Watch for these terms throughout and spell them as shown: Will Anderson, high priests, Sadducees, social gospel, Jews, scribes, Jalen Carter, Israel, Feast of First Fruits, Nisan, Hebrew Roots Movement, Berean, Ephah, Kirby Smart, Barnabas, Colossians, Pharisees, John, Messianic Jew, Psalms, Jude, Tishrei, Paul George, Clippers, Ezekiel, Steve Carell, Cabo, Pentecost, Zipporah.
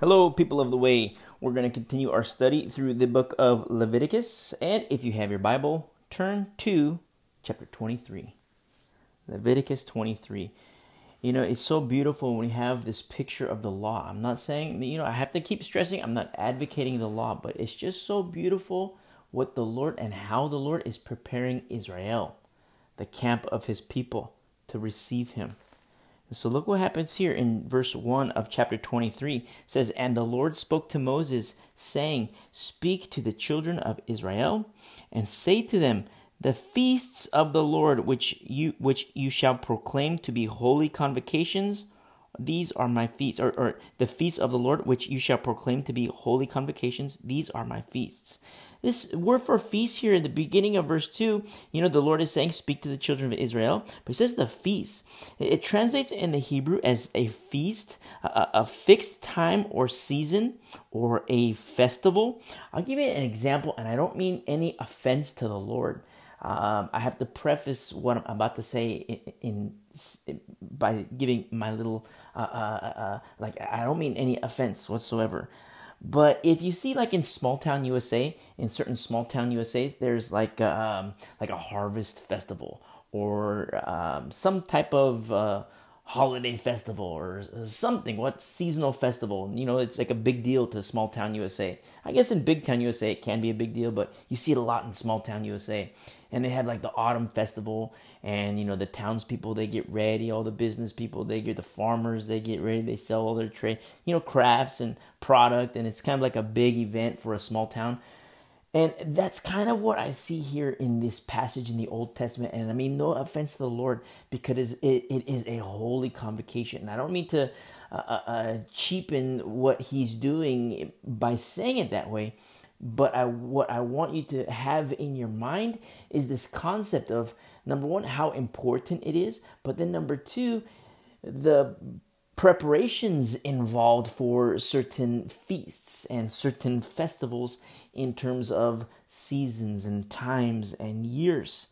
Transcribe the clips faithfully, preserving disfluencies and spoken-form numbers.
Hello, people of the way. We're going to continue our study through the book of Leviticus. And if you have your Bible, turn to chapter twenty-three. Leviticus twenty-three. You know, it's so beautiful when we have this picture of the law. I'm not saying, you know, I have to keep stressing, I'm not advocating the law, but it's just so beautiful what the Lord and how the Lord is preparing Israel, the camp of his people, to receive him. So look what happens here in verse one of chapter twenty-three. It says, "And the Lord spoke to Moses, saying, Speak to the children of Israel, and say to them, The feasts of the Lord, which you which you shall proclaim to be holy convocations, these are my feasts. Or, or the feasts of the Lord, which you shall proclaim to be holy convocations, these are my feasts." This word for feast here in the beginning of verse two, you know, the Lord is saying, speak to the children of Israel. But it says the feast. It translates in the Hebrew as a feast, a, a fixed time or season, or a festival. I'll give you an example, and I don't mean any offense to the Lord. Um, I have to preface what I'm about to say in, in, in by giving my little, uh, uh, uh, like, I don't mean any offense whatsoever. But if you see, like in small town U S A, in certain small town U S As, there's like um, like a harvest festival or um, some type of uh, holiday festival or something. What seasonal festival? You know, it's like a big deal to small town U S A. I guess in big town U S A it can be a big deal, but you see it a lot in small town U S A. And they have like the autumn festival, and you know, the townspeople, they get ready, all the business people, they get, the farmers, they get ready, they sell all their trade, you know, crafts and product, and it's kind of like a big event for a small town. And that's kind of what I see here in this passage in the Old Testament. And I mean, no offense to the Lord, because it, it is a holy convocation. And I don't mean to uh, uh, cheapen what he's doing by saying it that way. But I, what I want you to have in your mind is this concept of, number one, how important it is. But then number two, the preparations involved for certain feasts and certain festivals in terms of seasons and times and years.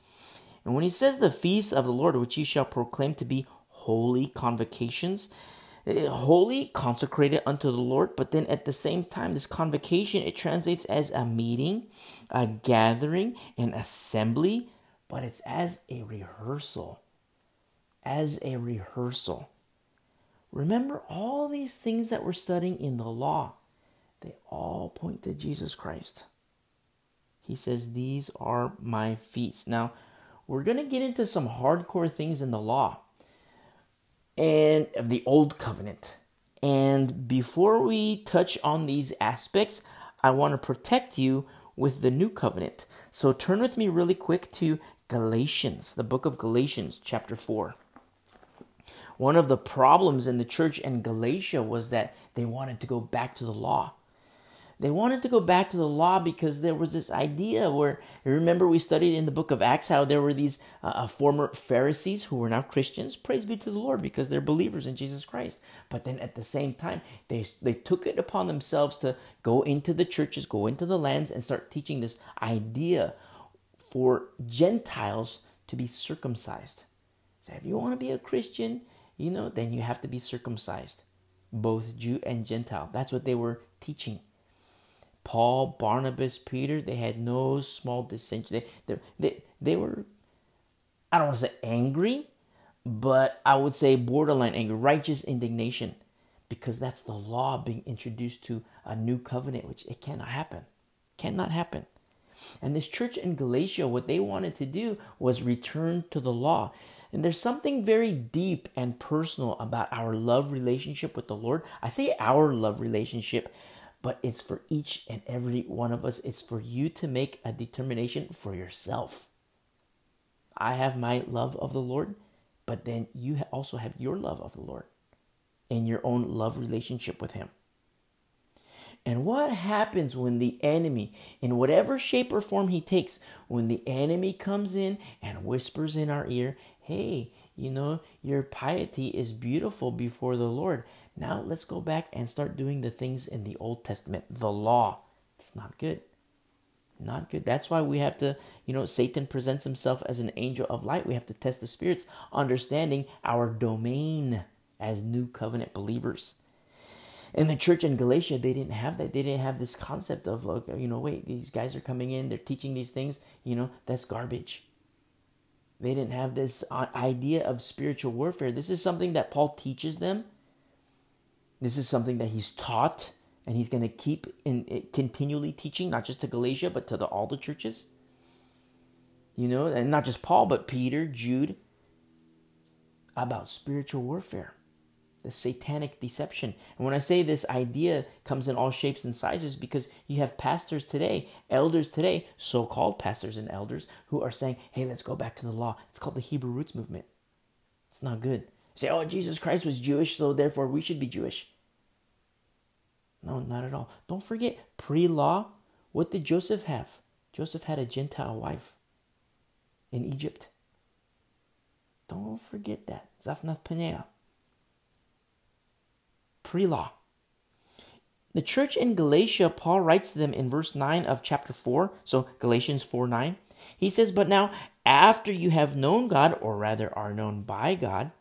And when he says the feasts of the Lord, which you shall proclaim to be holy convocations, holy, consecrated unto the Lord, but then at the same time, this convocation, it translates as a meeting, a gathering, an assembly, but it's as a rehearsal, as a rehearsal. Remember, all these things that we're studying in the law, they all point to Jesus Christ. He says, these are my feasts. Now, we're going to get into some hardcore things in the law and of the Old Covenant. And before we touch on these aspects, I want to protect you with the New Covenant. So turn with me really quick to Galatians, the book of Galatians, chapter four. One of the problems in the church in Galatia was that they wanted to go back to the law. They wanted to go back to the law because there was this idea where, remember we studied in the book of Acts how there were these uh, former Pharisees who were now Christians. Praise be to the Lord, because they're believers in Jesus Christ. But then at the same time, they they took it upon themselves to go into the churches, go into the lands, and start teaching this idea for Gentiles to be circumcised. So if you want to be a Christian, you know, then you have to be circumcised, both Jew and Gentile. That's what they were teaching. Paul, Barnabas, Peter, they had no small dissension. They, they, they, they were, I don't want to say angry, but I would say borderline anger, righteous indignation, because that's the law being introduced to a new covenant, which it cannot happen, cannot happen. And this church in Galatia, what they wanted to do was return to the law. And there's something very deep and personal about our love relationship with the Lord. I say our love relationship, but it's for each and every one of us. It's for you to make a determination for yourself. I have my love of the Lord, but then you also have your love of the Lord and your own love relationship with him. And what happens when the enemy, in whatever shape or form he takes, when the enemy comes in and whispers in our ear, hey, you know, your piety is beautiful before the Lord. Now let's go back and start doing the things in the Old Testament, the law. It's not good. Not good. That's why we have to, you know, Satan presents himself as an angel of light. We have to test the spirits, understanding our domain as new covenant believers. In the church in Galatia, they didn't have that. They didn't have this concept of, like, you know, wait, these guys are coming in, they're teaching these things, you know, that's garbage. They didn't have this idea of spiritual warfare. This is something that Paul teaches them. This is something that he's taught, and he's going to keep in continually teaching, not just to Galatia, but to the, all the churches. You know, and not just Paul, but Peter, Jude, about spiritual warfare, the satanic deception. And when I say this idea comes in all shapes and sizes, because you have pastors today, elders today, so-called pastors and elders, who are saying, hey, let's go back to the law. It's called the Hebrew Roots Movement. It's not good. Say, oh, Jesus Christ was Jewish, so therefore we should be Jewish. No, not at all. Don't forget, pre-law, what did Joseph have? Joseph had a Gentile wife in Egypt. Don't forget that. Zafnat Paneah. Pre-law. The church in Galatia, Paul writes to them in verse nine of chapter four, so Galatians four nine. He says, but now, after you have known God, or rather are known by God,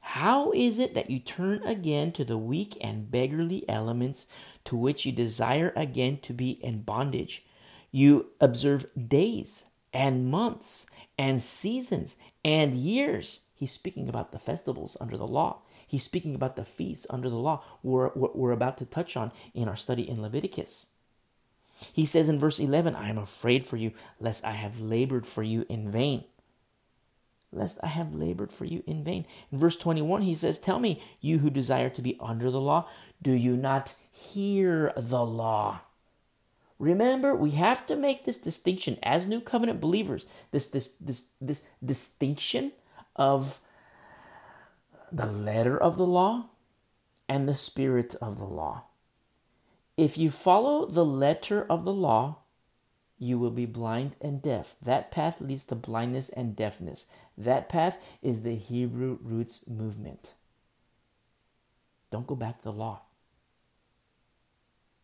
how is it that you turn again to the weak and beggarly elements to which you desire again to be in bondage? You observe days and months and seasons and years. He's speaking about the festivals under the law. He's speaking about the feasts under the law, we're, what we're about to touch on in our study in Leviticus. He says in verse eleven, I am afraid for you, lest I have labored for you in vain. Lest I have labored for you in vain. In verse twenty-one, he says, tell me, you who desire to be under the law, do you not hear the law? Remember, we have to make this distinction as New Covenant believers, this, this, this, this distinction of the letter of the law and the spirit of the law. If you follow the letter of the law, you will be blind and deaf. That path leads to blindness and deafness. That path is the Hebrew Roots Movement. Don't go back to the law.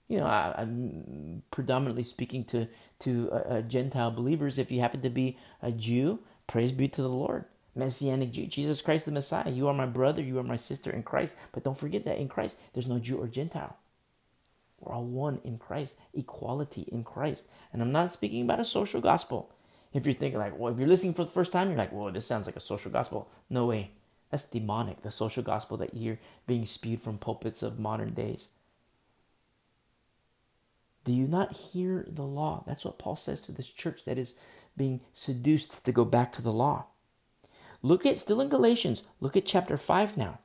You know, I, I'm predominantly speaking to, to uh, uh, Gentile believers. If you happen to be a Jew, praise be to the Lord. Messianic Jew, Jesus Christ the Messiah. You are my brother, you are my sister in Christ. But don't forget that in Christ, there's no Jew or Gentile. We're all one in Christ, equality in Christ. And I'm not speaking about a social gospel. If you're thinking like, well, if you're listening for the first time, you're like, whoa, this sounds like a social gospel. No way. That's demonic, the social gospel that you hear being spewed from pulpits of modern days. Do you not hear the law? That's what Paul says to this church that is being seduced to go back to the law. Look at, still in Galatians, look at chapter five now.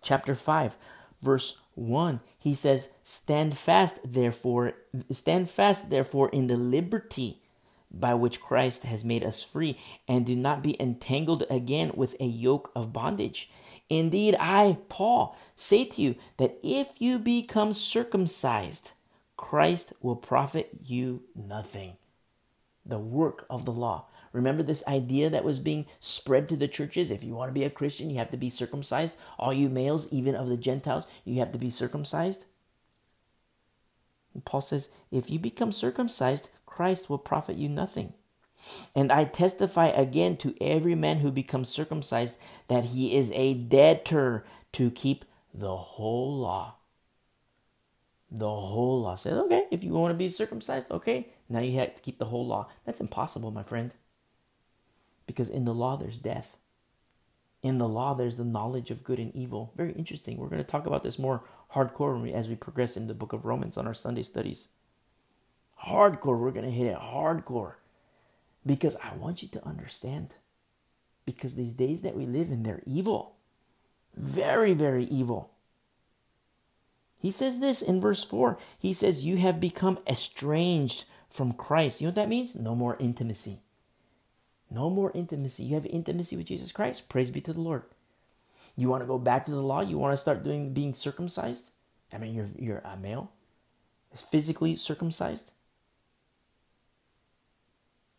Chapter five, verse one, he says, stand fast, therefore, stand fast, therefore, in the liberty by which Christ has made us free, and do not be entangled again with a yoke of bondage. Indeed, I, Paul, say to you that if you become circumcised, Christ will profit you nothing. The work of the law. Remember this idea that was being spread to the churches? If you want to be a Christian, you have to be circumcised. All you males, even of the Gentiles, you have to be circumcised. And Paul says, if you become circumcised, Christ will profit you nothing. And I testify again to every man who becomes circumcised that he is a debtor to keep the whole law. The whole law. Says, okay, if you want to be circumcised, okay, now you have to keep the whole law. That's impossible, my friend. Because in the law, there's death. In the law, there's the knowledge of good and evil. Very interesting. We're going to talk about this more hardcore as we progress in the book of Romans on our Sunday studies. Hardcore. We're going to hit it hardcore. Because I want you to understand. Because these days that we live in, they're evil. Very, very evil. He says this in verse four. He says, you have become estranged from Christ. You know what that means? No more intimacy. No more intimacy. You have intimacy with Jesus Christ. Praise be to the Lord. You want to go back to the law? You want to start doing being circumcised? I mean, you're you're a male, physically circumcised.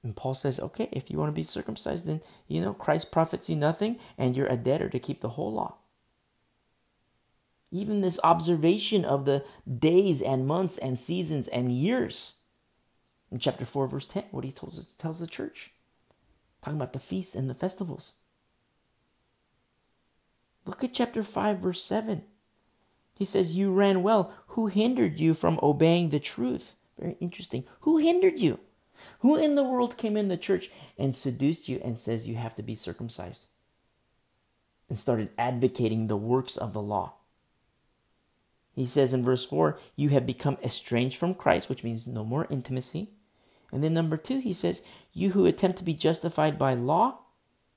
And Paul says, okay, if you want to be circumcised, then you know Christ profits you nothing, and you're a debtor to keep the whole law. Even this observation of the days and months and seasons and years, in chapter four, verse ten, what he tells tells the church. Talking about the feasts and the festivals. Look at chapter five, verse seven. He says, you ran well. Who hindered you from obeying the truth? Very interesting. Who hindered you? Who in the world came in the church and seduced you and says you have to be circumcised? And started advocating the works of the law. He says in verse four, you have become estranged from Christ, which means no more intimacy. And then number two, he says, you who attempt to be justified by law,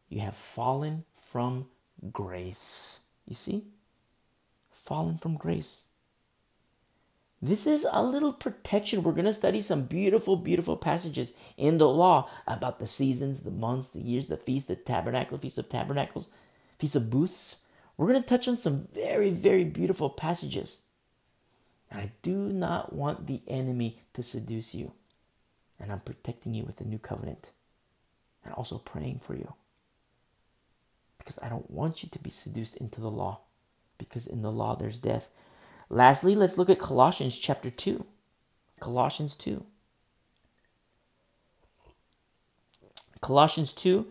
you have fallen from grace. You see? Fallen from grace. This is a little protection. We're going to study some beautiful, beautiful passages in the law about the seasons, the months, the years, the feast, the tabernacle, Feast of Tabernacles, Feast of Booths. We're going to touch on some very, very beautiful passages. And I do not want the enemy to seduce you. And I'm protecting you with the new covenant. And also praying for you. Because I don't want you to be seduced into the law. Because in the law there's death. Lastly, let's look at Colossians chapter two. Colossians two. Colossians two,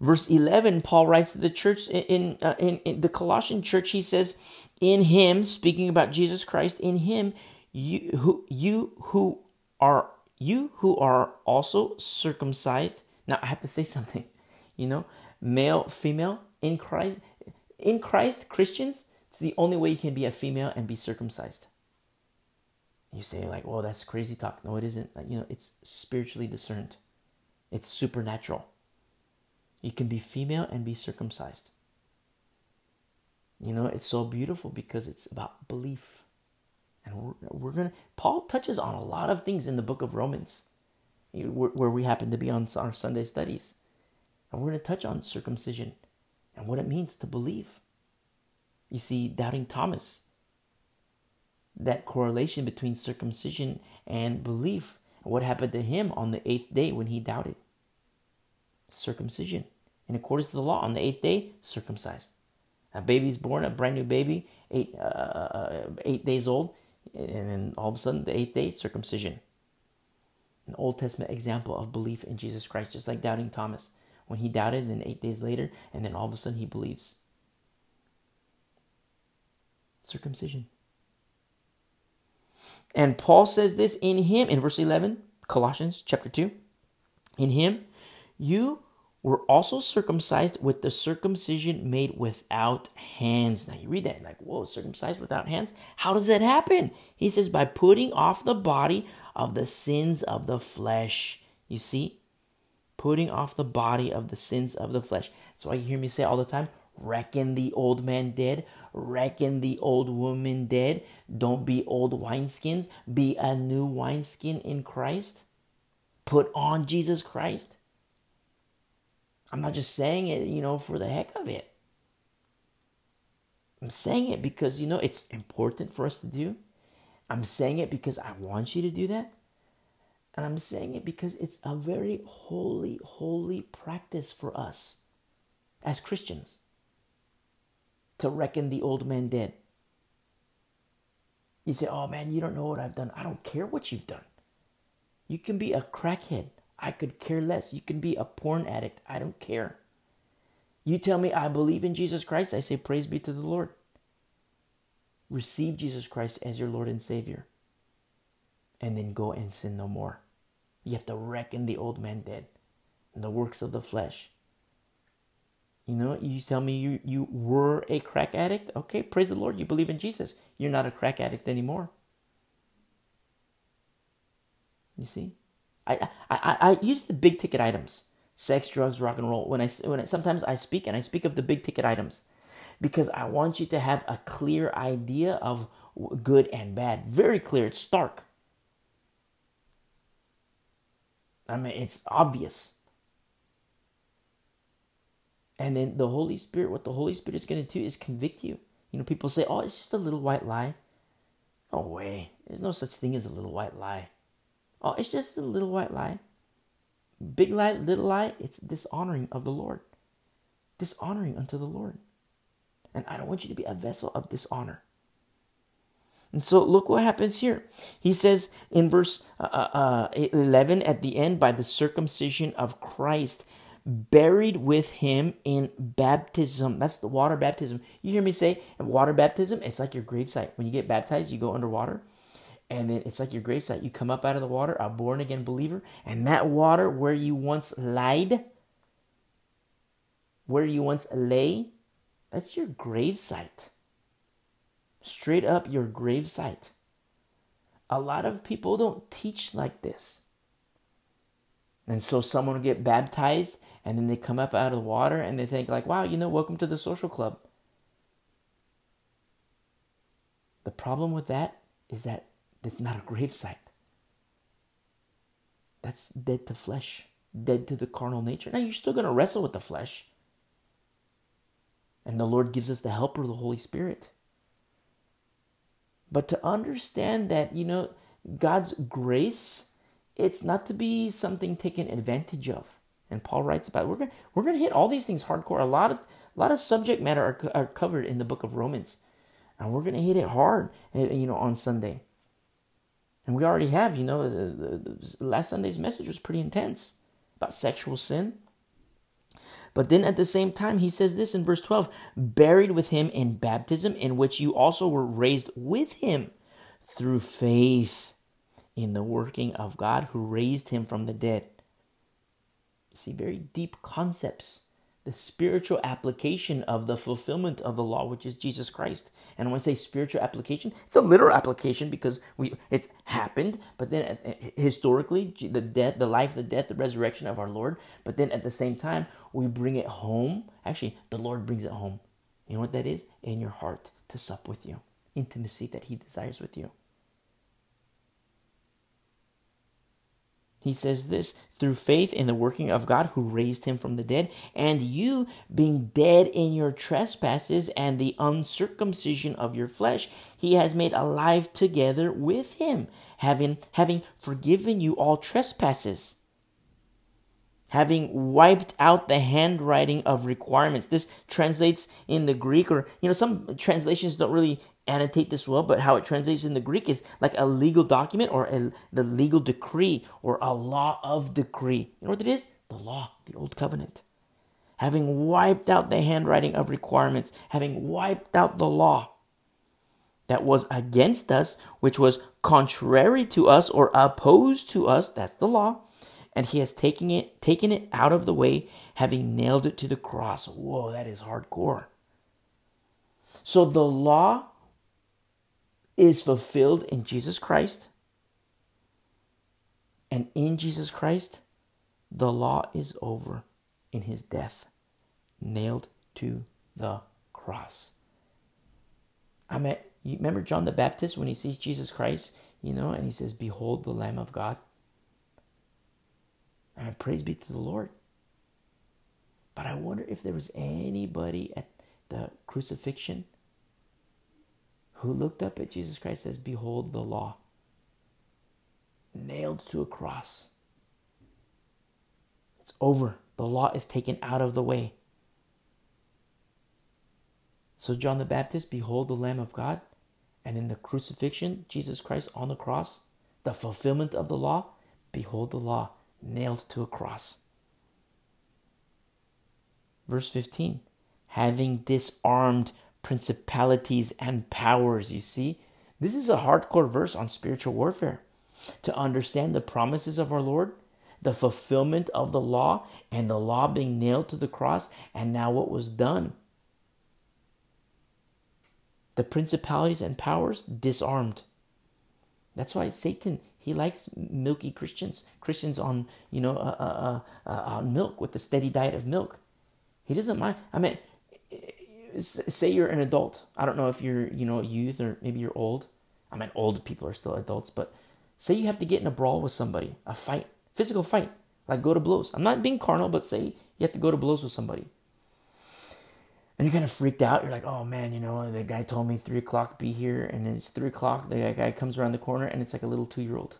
verse eleven, Paul writes to the church, in, uh, in, in the Colossian church, he says, in him, speaking about Jesus Christ, in him, you who, you who are you who are also circumcised. Now, I have to say something, you know, male, female, in Christ, in Christ, Christians, it's the only way you can be a female and be circumcised. You say like, well, that's crazy talk. No, it isn't. Like, you know, it's spiritually discerned. It's supernatural. You can be female and be circumcised. You know, it's so beautiful because it's about belief. And we're, we're going to, Paul touches on a lot of things in the book of Romans, where, where we happen to be on our Sunday studies. And we're going to touch on circumcision and what it means to believe. You see, doubting Thomas, that correlation between circumcision and belief, and what happened to him on the eighth day when he doubted. Circumcision. In accordance to the law, on the eighth day, circumcised. A baby's born, a brand new baby, eight, uh, eight days old, and then all of a sudden, the eighth day, circumcision. An Old Testament example of belief in Jesus Christ, just like doubting Thomas. When he doubted, and then eight days later, and then all of a sudden, he believes. Circumcision. And Paul says this in him, in verse eleven, Colossians chapter two. In him, you were also circumcised with the circumcision made without hands. Now you read that, like, whoa, circumcised without hands? How does that happen? He says, by putting off the body of the sins of the flesh. You see? Putting off the body of the sins of the flesh. That's why you hear me say all the time, reckon the old man dead. Reckon the old woman dead. Don't be old wineskins. Be a new wineskin in Christ. Put on Jesus Christ. I'm not just saying it, you know, for the heck of it. I'm saying it because, you know, it's important for us to do. I'm saying it because I want you to do that. And I'm saying it because it's a very holy, holy practice for us as Christians. To reckon the old man dead. You say, oh man, you don't know what I've done. I don't care what you've done. You can be a crackhead. I could care less. You can be a porn addict. I don't care. You tell me I believe in Jesus Christ. I say, praise be to the Lord. Receive Jesus Christ as your Lord and Savior. And then go and sin no more. You have to reckon the old man dead. And the works of the flesh. You know, you tell me you, you were a crack addict. Okay, praise the Lord. You believe in Jesus. You're not a crack addict anymore. You see, I I, I, I use the big ticket items: sex, drugs, rock and roll. When I when I, sometimes I speak and I speak of the big ticket items, because I want you to have a clear idea of good and bad. Very clear. It's stark. I mean, it's obvious. And then the Holy Spirit, what the Holy Spirit is going to do is convict you. You know, people say, oh, it's just a little white lie. No way. There's no such thing as a little white lie. Oh, it's just a little white lie. Big lie, little lie, it's dishonoring of the Lord. Dishonoring unto the Lord. And I don't want you to be a vessel of dishonor. And so look what happens here. He says in verse uh, uh, eleven at the end, by the circumcision of Christ. buried with him in baptism. That's the water baptism. You hear me say water baptism? It's like your gravesite. When you get baptized, you go underwater. And then it's like your gravesite. You come up out of the water, a born-again believer. And that water where you once lied, where you once lay, that's your gravesite. Straight up your gravesite. A lot of people don't teach like this. And so someone will get baptized, and then they come up out of the water, and they think like, wow, you know, welcome to the social club. The problem with that is that that's not a gravesite. That's dead to flesh, dead to the carnal nature. Now, you're still going to wrestle with the flesh. And the Lord gives us the helper, the Holy Spirit. But to understand that, you know, God's grace, it's not to be something taken advantage of. And Paul writes about it. We're going we're going to hit all these things hardcore. A lot of a lot of subject matter are, are covered in the book of Romans. And we're going to hit it hard, you know, on Sunday. And we already have, you know, the, the last Sunday's message was pretty intense about sexual sin. But then at the same time, he says this in verse twelve, buried with him in baptism, in which you also were raised with him through faith in the working of God who raised him from the dead. See, very deep concepts. The spiritual application of the fulfillment of the law, which is Jesus Christ. And when I say spiritual application, it's a literal application because we it's happened. But then historically, the death, the life, the death, the resurrection of our Lord. But then at the same time, we bring it home. Actually, the Lord brings it home. You know what that is? In your heart, to sup with you. Intimacy that he desires with you. He says this, through faith in the working of God who raised him from the dead, and you being dead in your trespasses and the uncircumcision of your flesh, he has made alive together with him, having, having forgiven you all trespasses, having wiped out the handwriting of requirements. This translates in the Greek, or, you know, some translations don't really annotate this well, but how it translates in the Greek is like a legal document or a, the legal decree or a law of decree. You know what it is? The law, the old covenant. Having wiped out the handwriting of requirements, having wiped out the law that was against us, which was contrary to us or opposed to us, that's the law, and he has taken it, taken it out of the way, having nailed it to the cross. Whoa, that is hardcore. So the law is fulfilled in Jesus Christ. And in Jesus Christ, the law is over in his death, nailed to the cross. I mean, you remember John the Baptist when he sees Jesus Christ, you know, and he says, behold the Lamb of God. And praise be to the Lord. But I wonder if there was anybody at the crucifixion who looked up at Jesus Christ and says, behold the law, nailed to a cross. It's over. The law is taken out of the way. So John the Baptist, behold the Lamb of God. And in the crucifixion, Jesus Christ on the cross, the fulfillment of the law, behold the law, nailed to a cross. Verse fifteen, having disarmed principalities and powers. You see, this is a hardcore verse on spiritual warfare. To understand the promises of our Lord, the fulfillment of the law, and the law being nailed to the cross, and now what was done. The principalities and powers disarmed. That's why Satan, he likes milky Christians, Christians on, you know, uh, uh, uh, uh, milk, with a steady diet of milk. He doesn't mind. I mean, say you're an adult. I don't know if you're, you know, youth or maybe you're old. I mean, old people are still adults, but say you have to get in a brawl with somebody, a fight, physical fight, like go to blows. I'm not being carnal, but say you have to go to blows with somebody. And you're kind of freaked out. You're like, oh man, you know, the guy told me three o'clock be here, and it's three o'clock. The guy comes around the corner, and it's like a little two-year-old.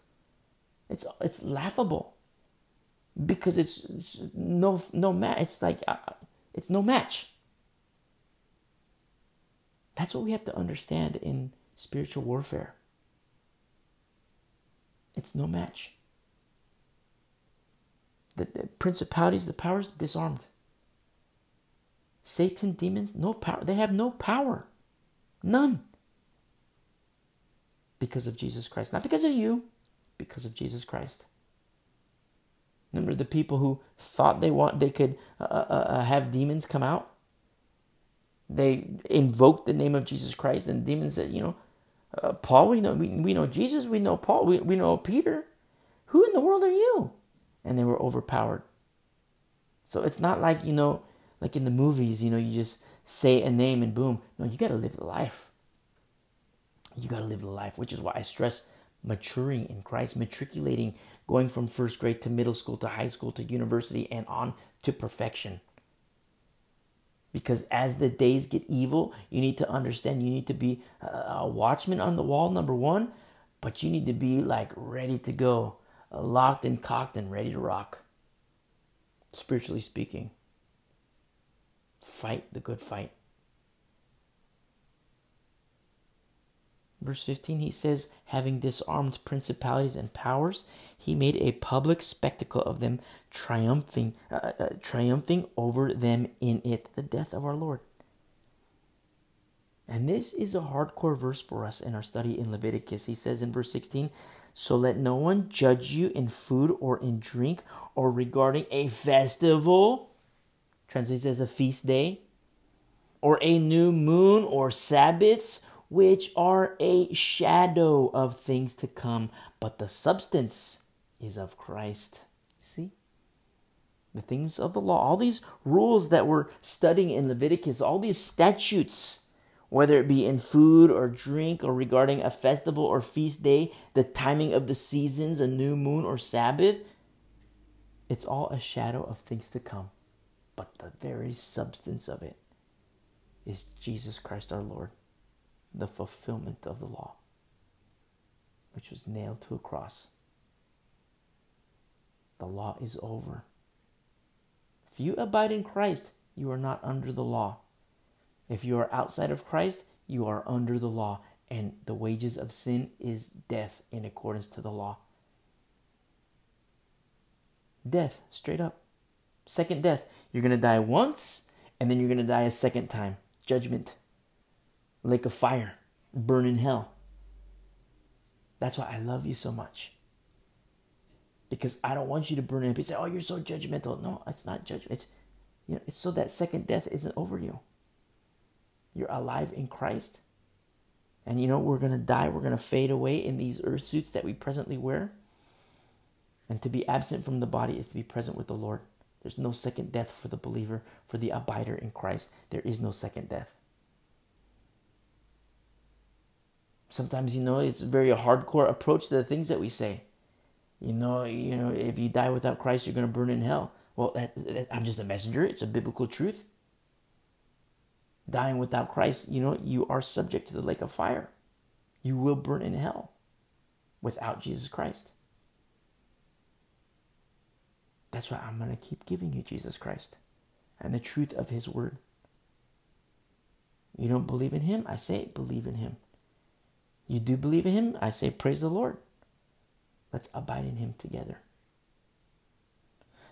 It's it's laughable because it's, it's no no match. It's like uh, it's no match. That's what we have to understand in spiritual warfare. It's no match. The, the principalities, the powers, disarmed. Satan, demons, no power. They have no power. None. Because of Jesus Christ. Not because of you. Because of Jesus Christ. Remember the people who thought they want they could uh, uh, have demons come out? They invoked the name of Jesus Christ, and demons said, you know, uh, Paul, we know, we, we know Jesus, we know Paul, we, we know Peter. Who in the world are you? And they were overpowered. So it's not like, you know, like in the movies, you know, you just say a name and boom. No, you got to live the life. You got to live the life, which is why I stress maturing in Christ, matriculating, going from first grade to middle school to high school to university and on to perfection. Because as the days get evil, you need to understand you need to be a watchman on the wall, number one, but you need to be like ready to go, locked and cocked and ready to rock, spiritually speaking. Fight the good fight. Verse fifteen, he says, having disarmed principalities and powers, he made a public spectacle of them, triumphing uh, uh, triumphing over them in it, the death of our Lord. And this is a hardcore verse for us in our study in Leviticus. He says in verse sixteen, so let no one judge you in food or in drink or regarding a festival, translates as a feast day, or a new moon or Sabbaths, which are a shadow of things to come, but the substance is of Christ. See? The things of the law, all these rules that we're studying in Leviticus, all these statutes, whether it be in food or drink or regarding a festival or feast day, the timing of the seasons, a new moon or Sabbath, it's all a shadow of things to come, but the very substance of it is Jesus Christ our Lord. The fulfillment of the law, which was nailed to a cross. The law is over. If you abide in Christ, you are not under the law. If you are outside of Christ, you are under the law, and the wages of sin is death in accordance to the law. Death, straight up. Second death. You're going to die once, and then you're going to die a second time. Judgment. Lake of fire, burn in hell. That's why I love you so much. Because I don't want you to burn in. People say, "Oh, you're so judgmental." No, it's not judgment. It's, you know, it's so that second death isn't over you. You're alive in Christ, and you know we're gonna die. We're gonna fade away in these earth suits that we presently wear. And to be absent from the body is to be present with the Lord. There's no second death for the believer, for the abider in Christ. There is no second death. Sometimes, you know, it's a very hardcore approach to the things that we say. You know, you know, if you die without Christ, you're going to burn in hell. Well, that, that, I'm just a messenger. It's a biblical truth. Dying without Christ, you know, you are subject to the lake of fire. You will burn in hell without Jesus Christ. That's why I'm going to keep giving you Jesus Christ and the truth of his word. You don't believe in him? I say, believe in him. You do believe in him? I say, praise the Lord. Let's abide in him together.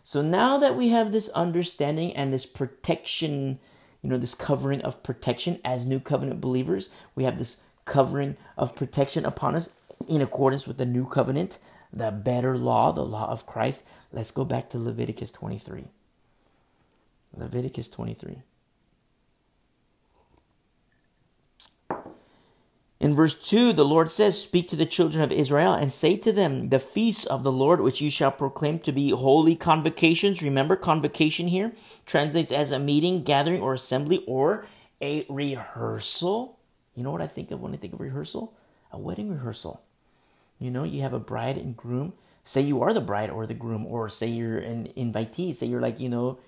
So now that we have this understanding and this protection, you know, this covering of protection as new covenant believers, we have this covering of protection upon us in accordance with the new covenant, the better law, the law of Christ. Let's go back to Leviticus twenty-three. Leviticus twenty-three. In verse two, the Lord says, speak to the children of Israel and say to them, the feasts of the Lord, which you shall proclaim to be holy convocations. Remember, convocation here translates as a meeting, gathering, or assembly, or a rehearsal. You know what I think of when I think of rehearsal? A wedding rehearsal. You know, you have a bride and groom. Say you are the bride or the groom, or say you're an invitee. Say you're like, you know,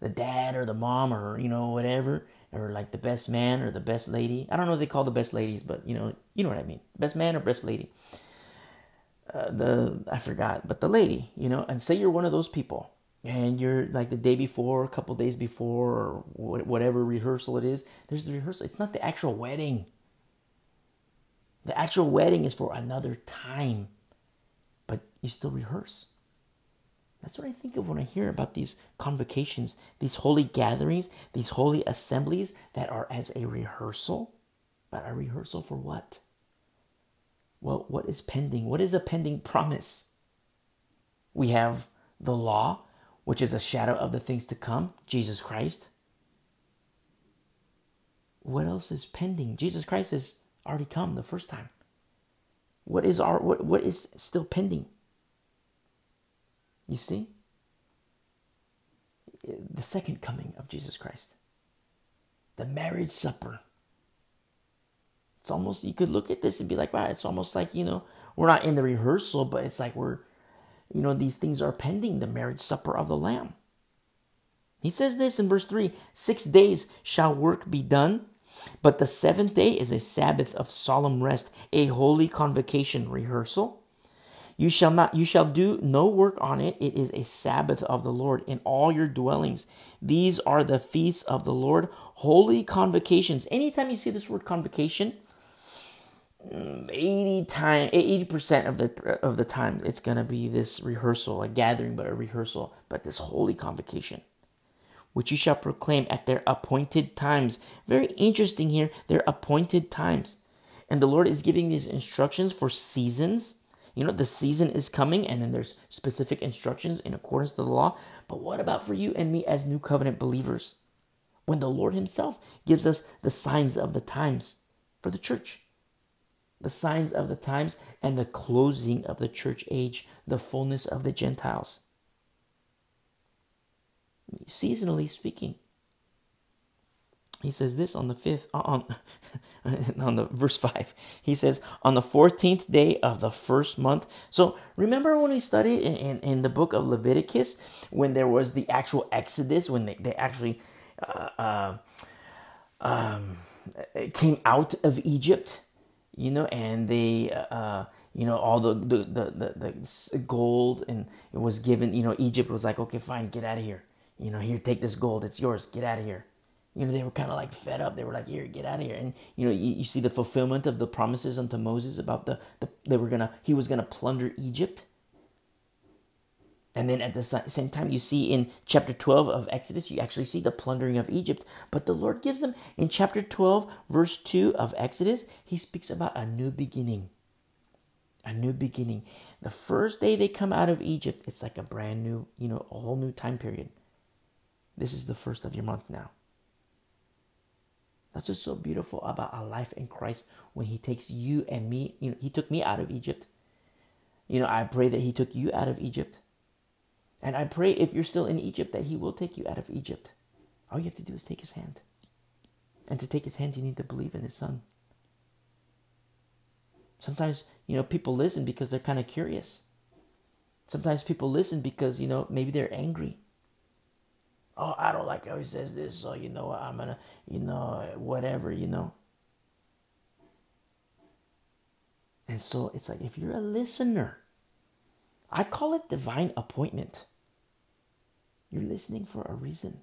the dad or the mom or, you know, whatever. Or like the best man or the best lady. I don't know what they call the best ladies, but you know, you know what I mean. Best man or best lady. Uh, the I forgot, but the lady, you know. And say you're one of those people, and you're like the day before, a couple days before, or whatever rehearsal it is. There's the rehearsal. It's not the actual wedding. The actual wedding is for another time, but you still rehearse. That's what I think of when I hear about these convocations, these holy gatherings, these holy assemblies that are as a rehearsal. But a rehearsal for what? Well, what is pending? What is a pending promise? We have the law, which is a shadow of the things to come, Jesus Christ. What else is pending? Jesus Christ has already come the first time. What is our what, what is still pending? You see? The second coming of Jesus Christ. The marriage supper. It's almost, you could look at this and be like, wow, it's almost like, you know, we're not in the rehearsal, but it's like we're, you know, these things are pending, the marriage supper of the Lamb. He says this in verse three, six days shall work be done, but the seventh day is a Sabbath of solemn rest, a holy convocation rehearsal. You shall not, you shall do no work on it. It is a Sabbath of the Lord in all your dwellings. These are the feasts of the Lord, holy convocations. Anytime you see this word convocation, eighty time, eighty percent of the of the time, it's going to be this rehearsal, a gathering, but a rehearsal, but this holy convocation, which you shall proclaim at their appointed times. Very interesting here, their appointed times. And the Lord is giving these instructions for seasons. You know, the season is coming, and then there's specific instructions in accordance to the law. But what about for you and me as new covenant believers? When the Lord himself gives us the signs of the times for the church. The signs of the times and the closing of the church age, the fullness of the Gentiles. Seasonally speaking, he says this on the fifth, on, on the verse five. He says, on the fourteenth day of the first month. So remember when we studied in, in, in the book of Leviticus, when there was the actual Exodus, when they, they actually uh, uh, um, came out of Egypt? You know, and they, uh, you know, all the, the, the, the gold, and it was given, you know, Egypt was like, okay, fine, get out of here. You know, here, take this gold. It's yours. Get out of here. You know, they were kind of like fed up. They were like, here, get out of here. And, you know, you, you see the fulfillment of the promises unto Moses about the, the they were going to, he was going to plunder Egypt. And then at the same time, you see in chapter twelve of Exodus, you actually see the plundering of Egypt. But the Lord gives them, in chapter twelve, verse two of Exodus, he speaks about a new beginning. A new beginning. The first day they come out of Egypt, it's like a brand new, you know, a whole new time period. This is the first of your month now. That's what's so beautiful about our life in Christ when he takes you and me. You know, he took me out of Egypt. You know, I pray that he took you out of Egypt. And I pray if you're still in Egypt that he will take you out of Egypt. All you have to do is take his hand. And to take his hand, you need to believe in his son. Sometimes, you know, people listen because they're kind of curious. Sometimes people listen because, you know, maybe they're angry. Oh, I don't like how he says this. So, you know, I'm going to, you know, whatever, you know. And so it's like if you're a listener, I call it divine appointment. You're listening for a reason.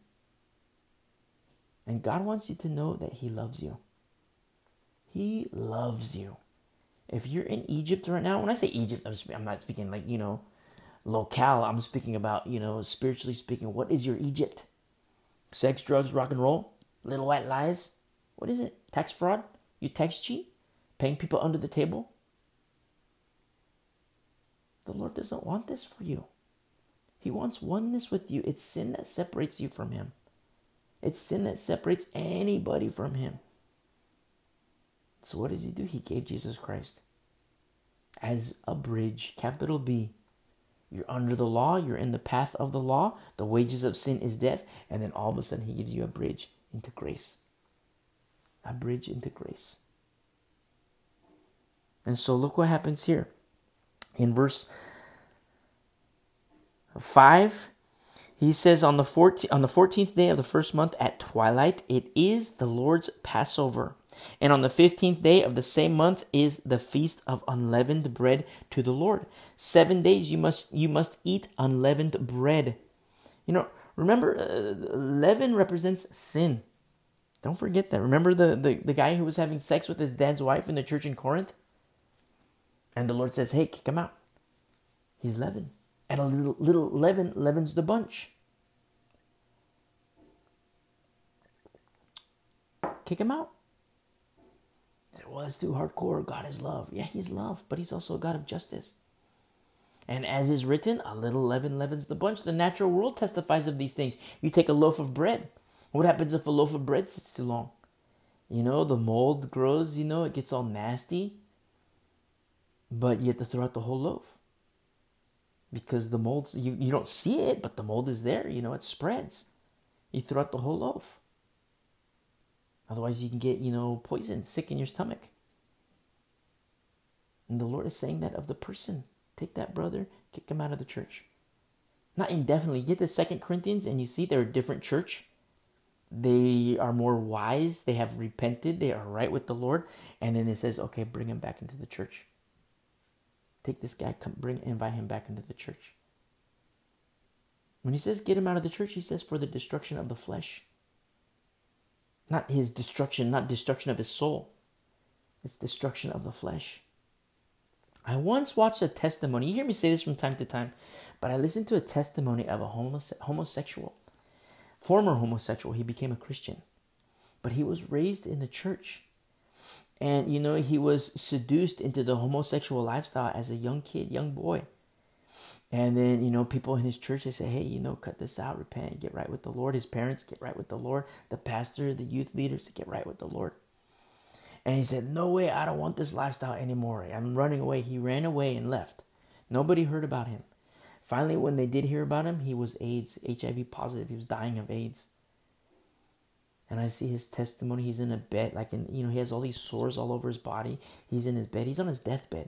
And God wants you to know that he loves you. He loves you. If you're in Egypt right now, when I say Egypt, I'm, sp- I'm not speaking like, you know, locale. I'm speaking about, you know, spiritually speaking. What is your Egypt? Sex, drugs, rock and roll? Little white lies? What is it? Tax fraud? You tax cheat? Paying people under the table? The Lord doesn't want this for you. He wants oneness with you. It's sin that separates you from him. It's sin that separates anybody from him. So what does he do? He gave Jesus Christ as a bridge, capital B. You're under the law. You're in the path of the law. The wages of sin is death. And then all of a sudden he gives you a bridge into grace. A bridge into grace. And so look what happens here. In verse five, he says, on the fourteenth on the fourteenth day of the first month at twilight, it is the Lord's Passover. And on the fifteenth day of the same month is the feast of unleavened bread to the Lord. Seven days you must you must eat unleavened bread. You know, remember, uh, leaven represents sin. Don't forget that. Remember the, the, the guy who was having sex with his dad's wife in the church in Corinth? And the Lord says, hey, kick him out. He's leaven. and a little, little leaven leavens the bunch. Kick him out. You say, well, that's too hardcore. God is love. Yeah, he's love, but he's also a God of justice. And as is written, a little leaven leavens the bunch. The natural world testifies of these things. You take a loaf of bread. What happens if a loaf of bread sits too long? You know, the mold grows, you know, it gets all nasty. But you have to throw out the whole loaf. Because the mold, you, you don't see it, but the mold is there. You know, it spreads. You throw out the whole loaf. Otherwise, you can get, you know, poison, sick in your stomach. And the Lord is saying that of the person. Take that brother, kick him out of the church. Not indefinitely. You get to Second Corinthians and you see they're a different church. They are more wise. They have repented. They are right with the Lord. And then it says, okay, bring him back into the church. Take this guy, come, bring, invite him back into the church. When he says get him out of the church, he says for the destruction of the flesh. Not his destruction, not destruction of his soul. It's destruction of the flesh. I once watched a testimony. You hear me say this from time to time, but I listened to a testimony of a homose- homosexual, former homosexual. He became a Christian, but he was raised in the church. And, you know, he was seduced into the homosexual lifestyle as a young kid, young boy. And then, you know, people in his church, they say, hey, you know, cut this out, repent, get right with the Lord. His parents, get right with the Lord. The pastor, the youth leaders, get right with the Lord. And he said, no way, I don't want this lifestyle anymore. I'm running away. He ran away and left. Nobody heard about him. Finally, when they did hear about him, he was AIDS, H I V positive. He was dying of AIDS. And I see his testimony. He's in a bed, like, in, you know, he has all these sores all over his body. He's in his bed. He's on his deathbed.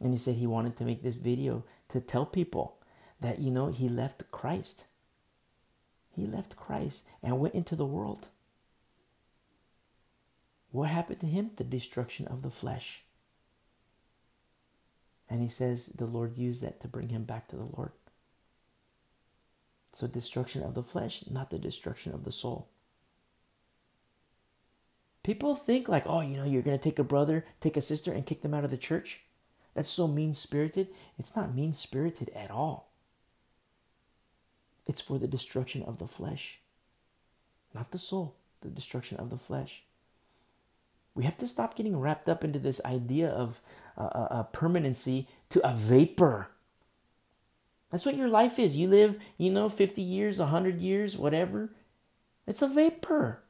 And he said he wanted to make this video to tell people that, you know, he left Christ. He left Christ and went into the world. What happened to him? The destruction of the flesh. And he says the Lord used that to bring him back to the Lord. So destruction of the flesh, not the destruction of the soul. People think like, oh, you know, you're going to take a brother, take a sister and kick them out of the church. That's so mean-spirited. It's not mean-spirited at all. It's for the destruction of the flesh. Not the soul, the destruction of the flesh. We have to stop getting wrapped up into this idea of uh, uh, permanency to a vapor. That's what your life is. You live, you know, fifty years, one hundred years, whatever. It's a vapor.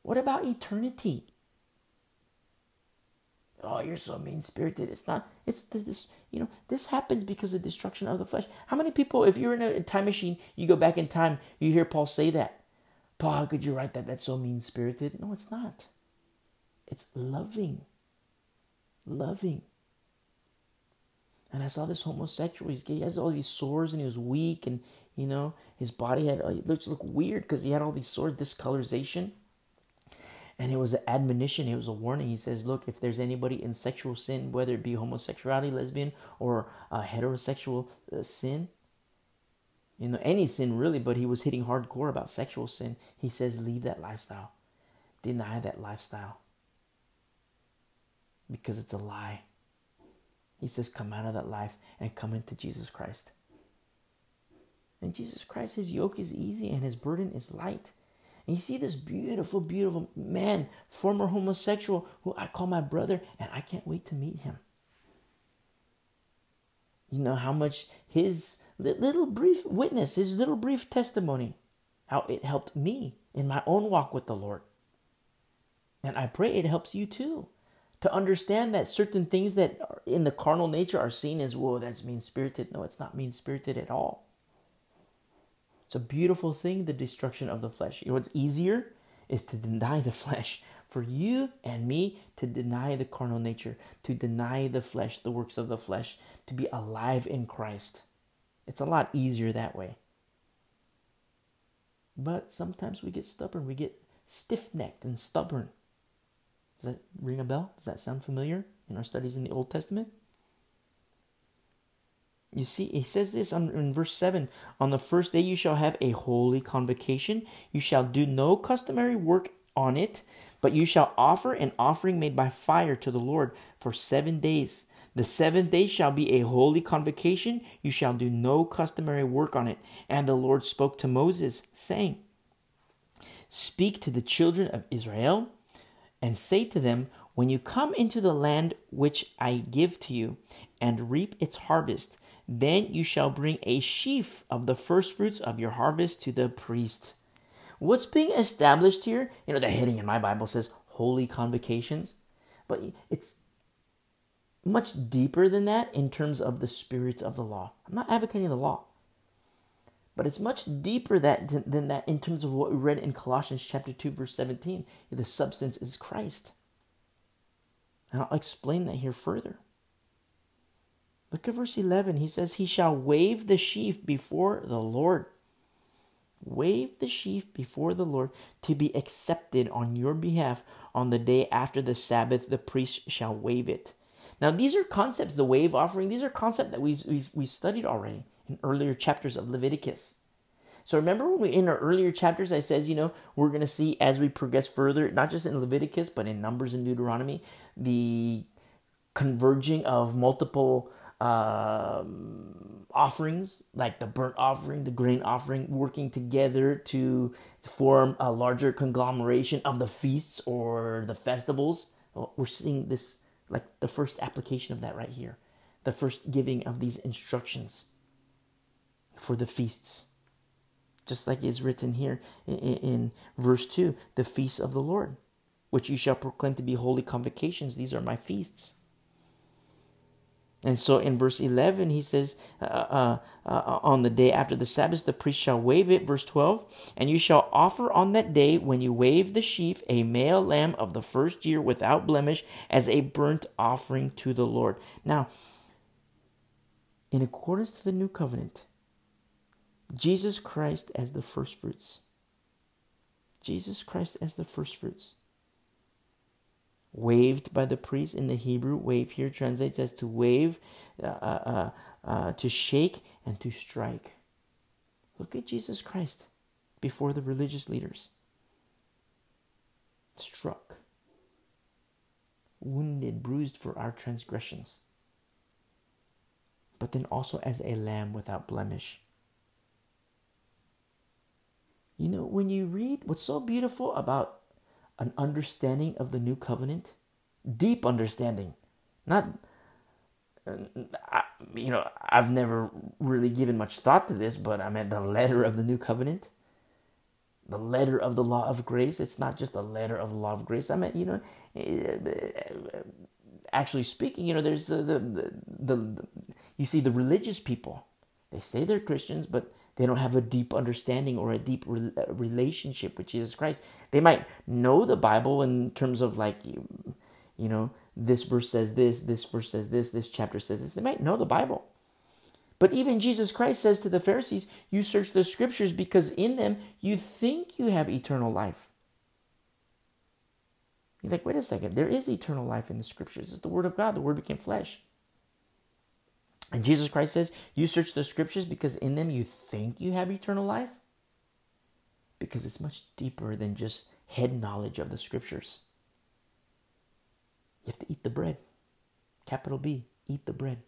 What about eternity? Oh, you're so mean-spirited. It's not, it's this, you know, this happens because of destruction of the flesh. How many people, if you're in a time machine, you go back in time, you hear Paul say that. Paul, how could you write that? That's so mean-spirited. No, it's not. It's loving. Loving. And I saw this homosexual. He's gay. He has all these sores and he was weak and, you know, his body had, it looks look weird because he had all these sores, discolorization. And it was an admonition. It was a warning. He says, look, if there's anybody in sexual sin, whether it be homosexuality, lesbian, or uh, heterosexual uh, sin, you know, any sin really, but he was hitting hardcore about sexual sin. He says, leave that lifestyle. Deny that lifestyle. Because it's a lie. He says, come out of that life and come into Jesus Christ. And Jesus Christ, his yoke is easy and his burden is light. And you see this beautiful, beautiful man, former homosexual, who I call my brother, and I can't wait to meet him. You know how much his little brief witness, his little brief testimony, how it helped me in my own walk with the Lord. And I pray it helps you too, to understand that certain things that are in the carnal nature are seen as, whoa, that's mean-spirited. No, it's not mean-spirited at all. It's a beautiful thing, the destruction of the flesh. You know what's easier is to deny the flesh. For you and me to deny the carnal nature, to deny the flesh, the works of the flesh, to be alive in Christ. It's a lot easier that way. But sometimes we get stubborn. We get stiff-necked and stubborn. Does that ring a bell? Does that sound familiar in our studies in the Old Testament? You see, he says this on, in verse seven. On the first day you shall have a holy convocation. You shall do no customary work on it, But you shall offer an offering made by fire to the Lord for seven days. The seventh day shall be a holy convocation. You shall do no customary work on it. And the Lord spoke to Moses, saying, Speak to the children of Israel, and say to them, When you come into the land which I give to you, and reap its harvest, then you shall bring a sheaf of the first fruits of your harvest to the priest. What's being established here? You know, the heading in my Bible says holy convocations, but it's much deeper than that in terms of the spirit of the law. I'm not advocating the law, but it's much deeper that, than that in terms of what we read in Colossians chapter two, verse seventeen. The substance is Christ. And I'll explain that here further. Look at verse eleven. He says, He shall wave the sheaf before the Lord. Wave the sheaf before the Lord to be accepted on your behalf on the day after the Sabbath. The priest shall wave it. Now, these are concepts, the wave offering, these are concepts that we've, we've, we've studied already in earlier chapters of Leviticus. So remember when we in our earlier chapters, I says, you know, we're going to see as we progress further, not just in Leviticus, but in Numbers and Deuteronomy, the converging of multiple Um, offerings, like the burnt offering, the grain offering, working together to form a larger conglomeration of the feasts or the festivals. We're seeing this, like the first application of that right here, the first giving of these instructions for the feasts. Just like is written here in, in verse two, the feast of the Lord, which you shall proclaim to be holy convocations. These are my feasts. And so in verse eleven, he says, uh, uh, uh, on the day after the Sabbath, the priest shall wave it. Verse twelve, and you shall offer on that day when you wave the sheaf a male lamb of the first year without blemish as a burnt offering to the Lord. Now, in accordance to the new covenant, Jesus Christ as the first fruits. Jesus Christ as the first fruits. Waved by the priest in the Hebrew, wave here translates as to wave, uh, uh, uh, to shake, and to strike. Look at Jesus Christ before the religious leaders. Struck, wounded, bruised for our transgressions, but then also as a lamb without blemish. You know, when you read, what's so beautiful about an understanding of the new covenant, deep understanding, not, you know, I've never really given much thought to this, but I meant the letter of the new covenant, the letter of the law of grace. It's not just a letter of the law of grace. I meant, you know, actually speaking, you know, there's the, the, the you see the religious people, they say they're Christians, but they don't have a deep understanding or a deep re- relationship with Jesus Christ. They might know the Bible in terms of like, you know, this verse says this, this verse says this, this chapter says this. They might know the Bible. But even Jesus Christ says to the Pharisees, you search the scriptures because in them you think you have eternal life. You're like, wait a second, there is eternal life in the scriptures. It's the word of God. The word became flesh. And Jesus Christ says, you search the scriptures because in them you think you have eternal life. Because it's much deeper than just head knowledge of the scriptures. You have to eat the bread. Capital B, eat the bread.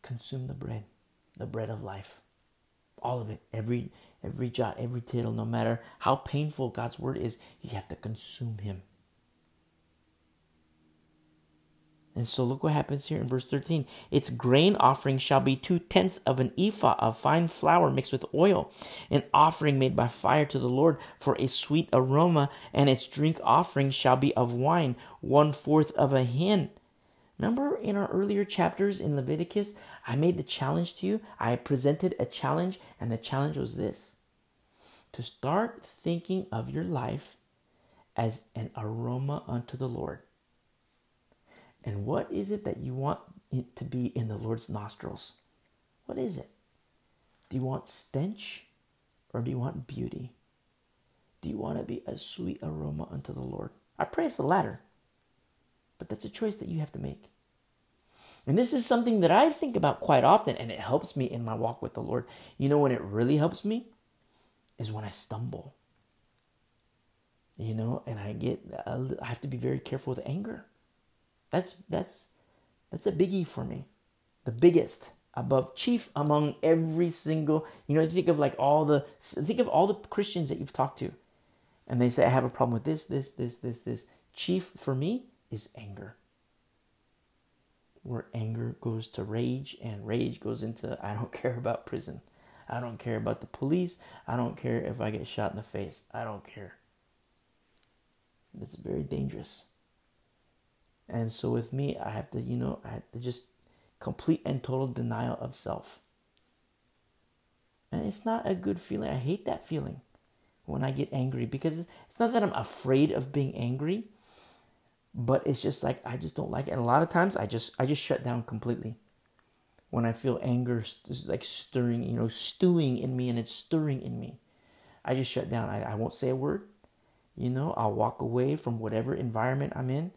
Consume the bread. The bread of life. All of it. Every, every jot, every tittle, no matter how painful God's word is, you have to consume him. And so look what happens here in verse thirteen. Its grain offering shall be two-tenths of an ephah of fine flour mixed with oil, an offering made by fire to the Lord for a sweet aroma, and its drink offering shall be of wine, one-fourth of a hin. Remember in our earlier chapters in Leviticus, I made the challenge to you. I presented a challenge, and the challenge was this. To start thinking of your life as an aroma unto the Lord. And what is it that you want it to be in the Lord's nostrils? What is it? Do you want stench or do you want beauty? Do you want to be a sweet aroma unto the Lord? I pray it's the latter, but that's a choice that you have to make. And this is something that I think about quite often, and it helps me in my walk with the Lord. You know when it really helps me? Is when I stumble. you know, and I get, I have to be very careful with anger. That's, that's, that's a biggie for me. The biggest, above, chief among every single, you know, think of like all the, think of all the Christians that you've talked to, and they say, I have a problem with this, this, this, this, this. Chief for me is anger. Where anger goes to rage, and rage goes into, I don't care about prison. I don't care about the police. I don't care if I get shot in the face. I don't care. It's very dangerous. And so with me, I have to, you know, I have to just complete and total denial of self. And it's not a good feeling. I hate that feeling when I get angry, because it's not that I'm afraid of being angry, but it's just like, I just don't like it. And a lot of times I just, I just shut down completely. When I feel anger like stirring, you know, stewing in me, and it's stirring in me, I just shut down. I, I won't say a word. You know, I'll walk away from whatever environment I'm in.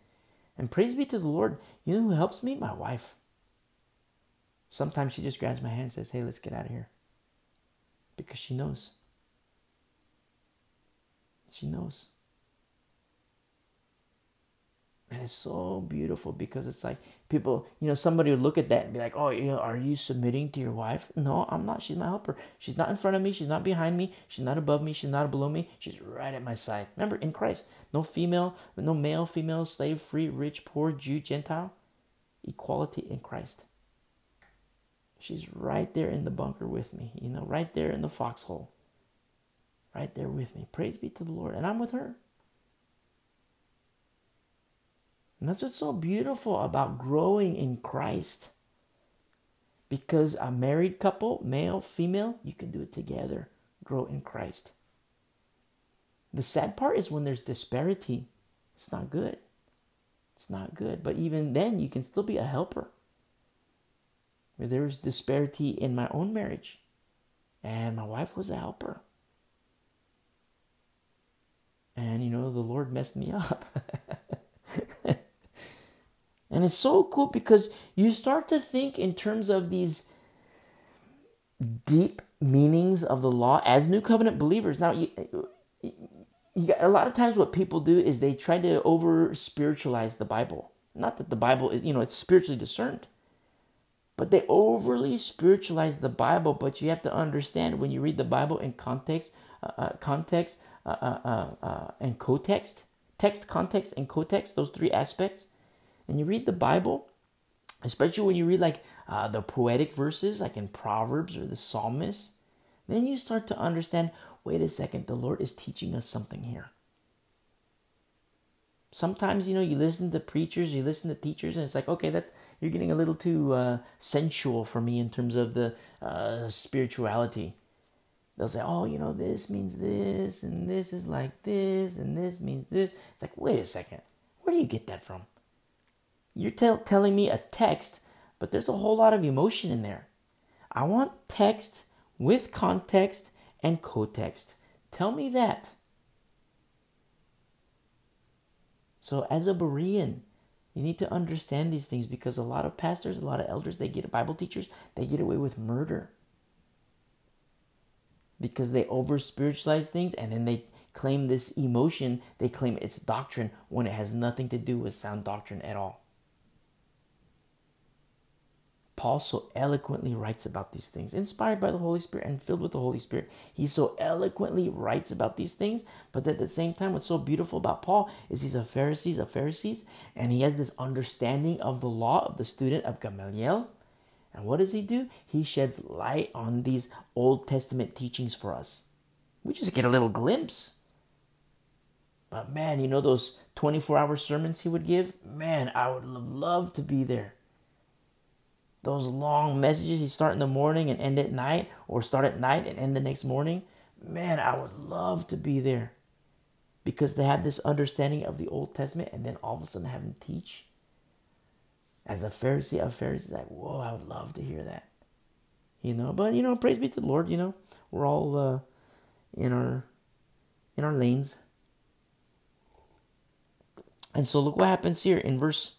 And praise be to the Lord. You know who helps me? My wife. Sometimes she just grabs my hand and says, hey, let's get out of here. Because she knows. She knows. And it's so beautiful, because it's like people, you know, somebody would look at that and be like, oh, you know, are you submitting to your wife? No, I'm not. She's my helper. She's not in front of me. She's not behind me. She's not above me. She's not below me. She's right at my side. Remember, in Christ, no female, no male, female, slave, free, rich, poor, Jew, Gentile. Equality in Christ. She's right there in the bunker with me, you know, right there in the foxhole. Right there with me. Praise be to the Lord. And I'm with her. And that's what's so beautiful about growing in Christ. Because a married couple, male, female, you can do it together. Grow in Christ. The sad part is when there's disparity. It's not good. It's not good. But even then, you can still be a helper. There was disparity in my own marriage. And my wife was a helper. And, you know, the Lord messed me up. And it's so cool, because you start to think in terms of these deep meanings of the law as new covenant believers. Now, you, you got, a lot of times what people do is they try to over-spiritualize the Bible. Not that the Bible is, you know, it's spiritually discerned. But they overly spiritualize the Bible. But you have to understand, when you read the Bible in context, uh, uh, context uh, uh, uh, and co-text, text, context, and co-text, those three aspects. And you read the Bible, especially when you read like uh, the poetic verses, like in Proverbs or the Psalmist, then you start to understand, wait a second, the Lord is teaching us something here. Sometimes, you know, you listen to preachers, you listen to teachers, and it's like, okay, that's, you're getting a little too uh, sensual for me in terms of the uh, spirituality. They'll say, oh, you know, this means this, and this is like this, and this means this. It's like, wait a second, where do you get that from? You're tell, telling me a text, but there's a whole lot of emotion in there. I want text with context and co-text. Tell me that. So as a Berean, you need to understand these things, because a lot of pastors, a lot of elders, they get Bible teachers, they get away with murder. Because they over-spiritualize things, and then they claim this emotion, they claim it's doctrine, when it has nothing to do with sound doctrine at all. Paul so eloquently writes about these things, inspired by the Holy Spirit and filled with the Holy Spirit. He so eloquently writes about these things, but at the same time, what's so beautiful about Paul is he's a Pharisee, a Pharisee, and he has this understanding of the law, of the student of Gamaliel. And what does he do? He sheds light on these Old Testament teachings for us. We just get a little glimpse. But man, you know those twenty-four hour sermons he would give? Man, I would love to be there. Those long messages he start in the morning and end at night, or start at night and end the next morning. Man, I would love to be there. Because they have this understanding of the Old Testament, and then all of a sudden have him teach. As a Pharisee, a Pharisee, like, whoa, I would love to hear that. You know, but you know, praise be to the Lord, you know. We're all uh, in our in our lanes. And so look what happens here in verse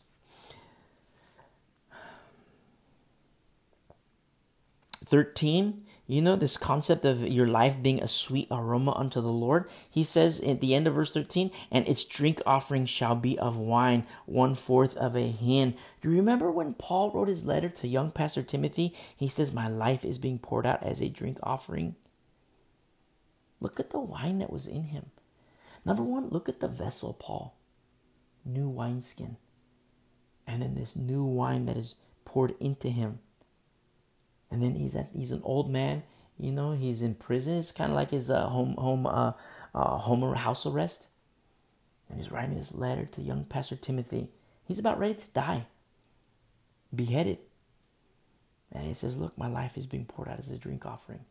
thirteen. You know, this concept of your life being a sweet aroma unto the Lord. He says at the end of verse thirteen, and its drink offering shall be of wine, one-fourth of a hin. Do you remember when Paul wrote his letter to young Pastor Timothy? He says, my life is being poured out as a drink offering. Look at the wine that was in him. Number one, look at the vessel, Paul. New wineskin. And then this new wine that is poured into him. And then he's at, he's an old man, you know, he's in prison. It's kind of like his uh, home home uh, uh, home or house arrest. And he's writing this letter to young Pastor Timothy. He's about ready to die, beheaded. And he says, look, my life is being poured out as a drink offering.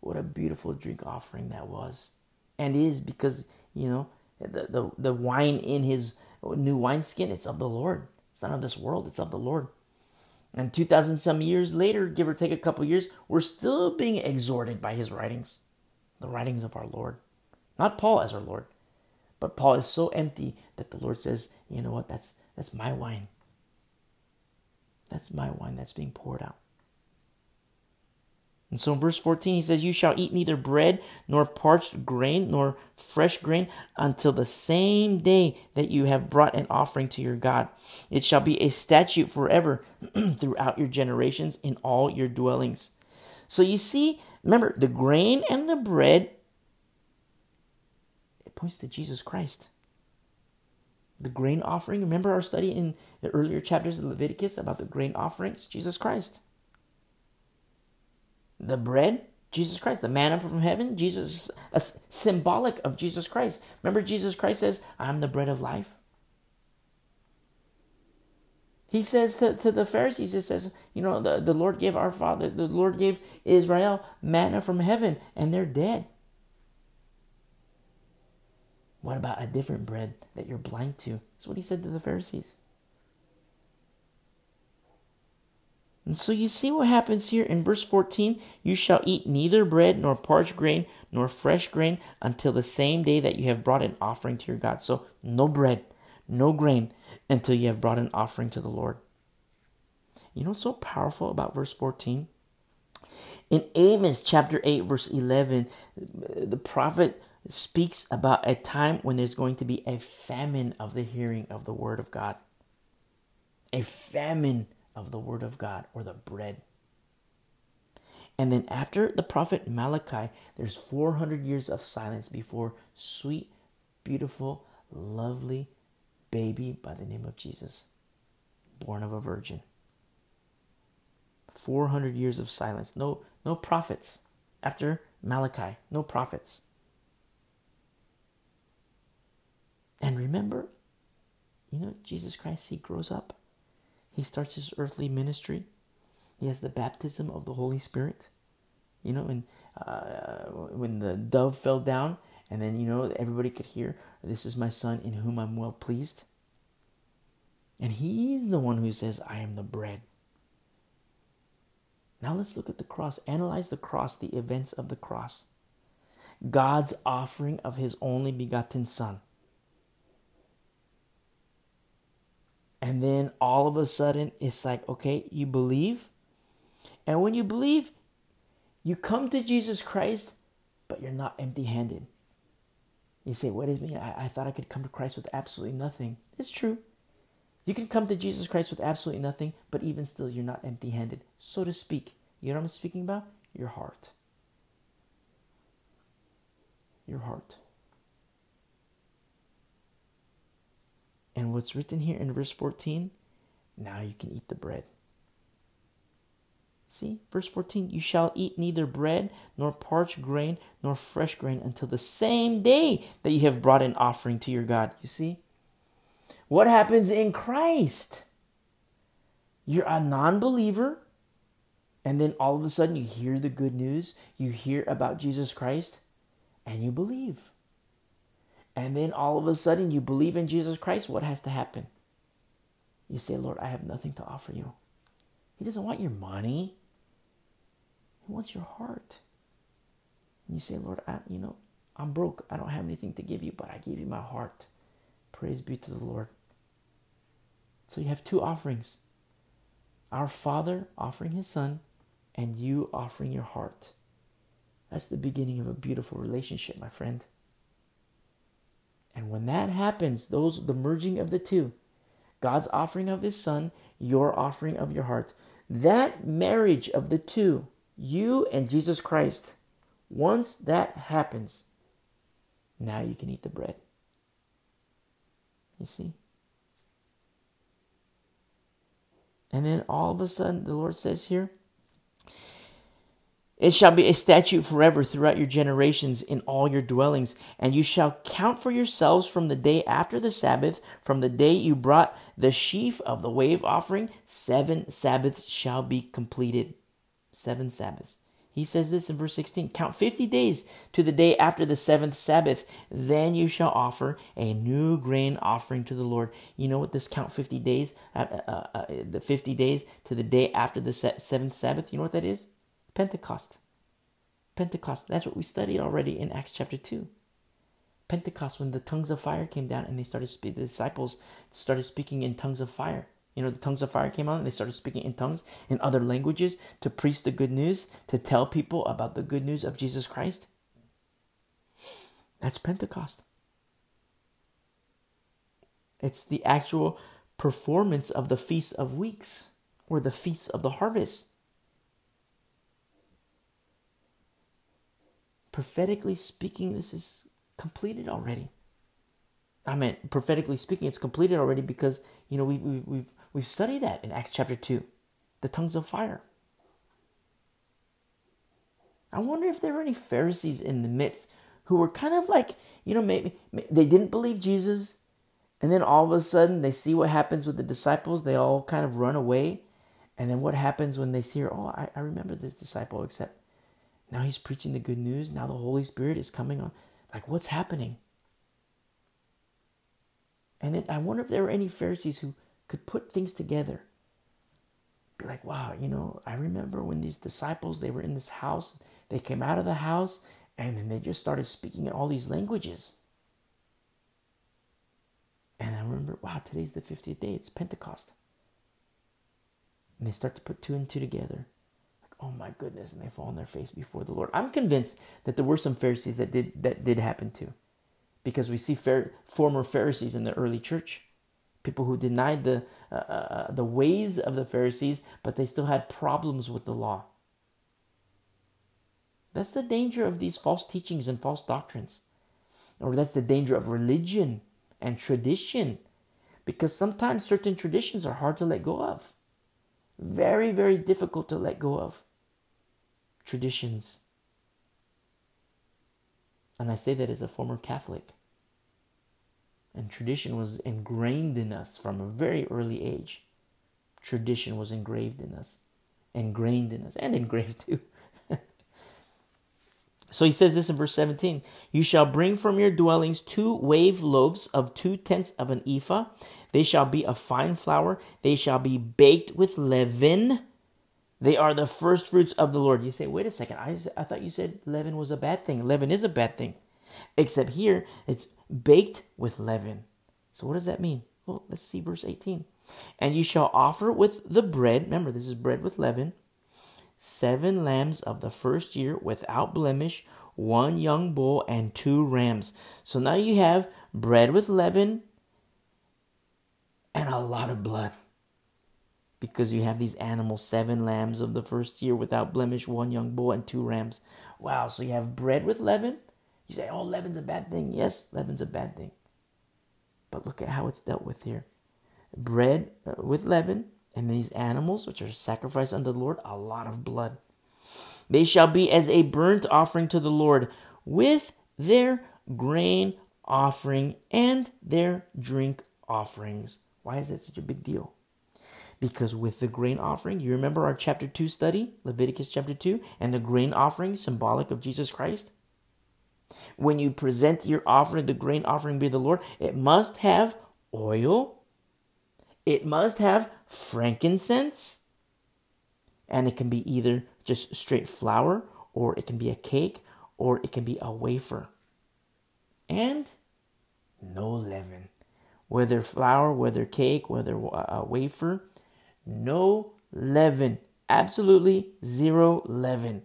What a beautiful drink offering that was. And is, because, you know, the, the, the wine in his new wineskin, it's of the Lord. It's not of this world, it's of the Lord. And two thousand some years later, give or take a couple years, we're still being exhorted by his writings, the writings of our Lord. Not Paul as our Lord, but Paul is so empty that the Lord says, you know what, that's that's my wine. That's my wine that's being poured out. And so in verse fourteen, he says, you shall eat neither bread, nor parched grain, nor fresh grain, until the same day that you have brought an offering to your God. It shall be a statute forever throughout your generations in all your dwellings. So you see, remember, the grain and the bread, it points to Jesus Christ. The grain offering, remember our study in the earlier chapters of Leviticus about the grain offerings? Jesus Christ. The bread, Jesus Christ. The manna from heaven, Jesus, a symbolic of Jesus Christ. Remember, Jesus Christ says, I'm the bread of life. He says to, to the Pharisees, he says, you know, the, the Lord gave our father, the Lord gave Israel manna from heaven, and they're dead. What about a different bread that you're blind to? That's what he said to the Pharisees. And so you see what happens here in verse fourteen. You shall eat neither bread, nor parched grain, nor fresh grain, until the same day that you have brought an offering to your God. So no bread, no grain, until you have brought an offering to the Lord. You know what's so powerful about verse fourteen? In Amos chapter eight, verse eleven, the prophet speaks about a time when there's going to be a famine of the hearing of the word of God. A famine of the word of God, or the bread. And then after the prophet Malachi, there's four hundred years of silence before sweet, beautiful, lovely baby by the name of Jesus, born of a virgin. four hundred years of silence. No, no prophets. After Malachi, no prophets. And remember, you know, Jesus Christ, he grows up. He starts his earthly ministry. He has the baptism of the Holy Spirit. You know, and uh, when the dove fell down, and then, you know, everybody could hear, this is my son in whom I'm well pleased. And he's the one who says, I am the bread. Now let's look at the cross. Analyze the cross, the events of the cross. God's offering of his only begotten son. And then all of a sudden, it's like, okay, you believe. And when you believe, you come to Jesus Christ, but you're not empty-handed. You say, what does it mean? I, I thought I could come to Christ with absolutely nothing. It's true. You can come to Jesus Christ with absolutely nothing, but even still, you're not empty-handed, so to speak. You know what I'm speaking about? Your heart. Your heart. And what's written here in verse fourteen, now you can eat the bread. See, verse fourteen, you shall eat neither bread, nor parched grain, nor fresh grain, until the same day that you have brought an offering to your God. You see, what happens in Christ? You're a non-believer, and then all of a sudden you hear the good news, you hear about Jesus Christ, and you believe. And then all of a sudden you believe in Jesus Christ. What has to happen? You say, Lord, I have nothing to offer you. He doesn't want your money. He wants your heart. And you say, Lord, I, you know, I'm broke. I don't have anything to give you, but I give you my heart. Praise be to the Lord. So you have two offerings. Our Father offering his son, and you offering your heart That's the beginning of a beautiful relationship, my friend. And when that happens, those the merging of the two, God's offering of his son, your offering of your heart, that marriage of the two, you and Jesus Christ, once that happens, now you can eat the bread. You see? And then all of a sudden, the Lord says here, it shall be a statute forever throughout your generations in all your dwellings, and you shall count for yourselves from the day after the Sabbath, from the day you brought the sheaf of the wave offering, seven Sabbaths shall be completed. Seven Sabbaths. He says this in verse sixteen, count fifty days to the day after the seventh Sabbath, then you shall offer a new grain offering to the Lord. You know what this count fifty days, uh, uh, uh, the fifty days to the day after the seventh Sabbath, you know what that is? Pentecost. Pentecost, that's what we studied already in Acts chapter two. Pentecost, when the tongues of fire came down and they started spe- the disciples started speaking in tongues of fire. You know, the tongues of fire came out and they started speaking in tongues in other languages to preach the good news, to tell people about the good news of Jesus Christ. That's Pentecost. It's the actual performance of the Feast of Weeks or the Feast of the Harvest. Prophetically speaking, this is completed already. I mean, prophetically speaking, it's completed already because, you know, we, we, we've we've studied that in Acts chapter two, the tongues of fire. I wonder if there were any Pharisees in the midst who were kind of like, you know, maybe they didn't believe Jesus. And then all of a sudden they see what happens with the disciples. They all kind of run away. And then what happens when they see her? Oh, I, I remember this disciple, except now he's preaching the good news. Now the Holy Spirit is coming on. Like, what's happening? And then I wonder if there were any Pharisees who could put things together. Be like, wow, you know, I remember when these disciples, they were in this house. They came out of the house and then they just started speaking in all these languages. And I remember, wow, today's the fiftieth day. It's Pentecost. And they start to put two and two together. Oh my goodness, and they fall on their face before the Lord. I'm convinced that there were some Pharisees that did that did happen too, because we see fer- former Pharisees in the early church, people who denied the uh, uh, the ways of the Pharisees, but they still had problems with the law. That's the danger of these false teachings and false doctrines, or that's the danger of religion and tradition, because sometimes certain traditions are hard to let go of. Very, very difficult to let go of. Traditions. And I say that as a former Catholic. And tradition was ingrained in us from a very early age. Tradition was engraved in us. Ingrained in us. And engraved too. So he says this in verse seventeen. You shall bring from your dwellings two wave loaves of two tenths of an ephah. They shall be of fine flour. They shall be baked with leaven. They are the first fruits of the Lord. You say, wait a second. I, I thought you said leaven was a bad thing. Leaven is a bad thing. Except here, it's baked with leaven. So what does that mean? Well, let's see verse eighteen. And you shall offer with the bread. Remember, this is bread with leaven. Seven lambs of the first year without blemish, one young bull, and two rams. So now you have bread with leaven and a lot of blood, because you have these animals, seven lambs of the first year without blemish, one young bull, and two rams. Wow, so you have bread with leaven. You say, oh, leaven's a bad thing. Yes, leaven's a bad thing. But look at how it's dealt with here. Bread with leaven. And these animals, which are sacrificed unto the Lord, a lot of blood. They shall be as a burnt offering to the Lord with their grain offering and their drink offerings. Why is that such a big deal? Because with the grain offering, you remember our chapter two study, Leviticus chapter two, and the grain offering, symbolic of Jesus Christ? When you present your offering, the grain offering be the Lord, it must have oil. It must have frankincense, and it can be either just straight flour, or it can be a cake, or it can be a wafer. And no leaven. Whether flour, whether cake, whether a wafer, no leaven. Absolutely zero leaven.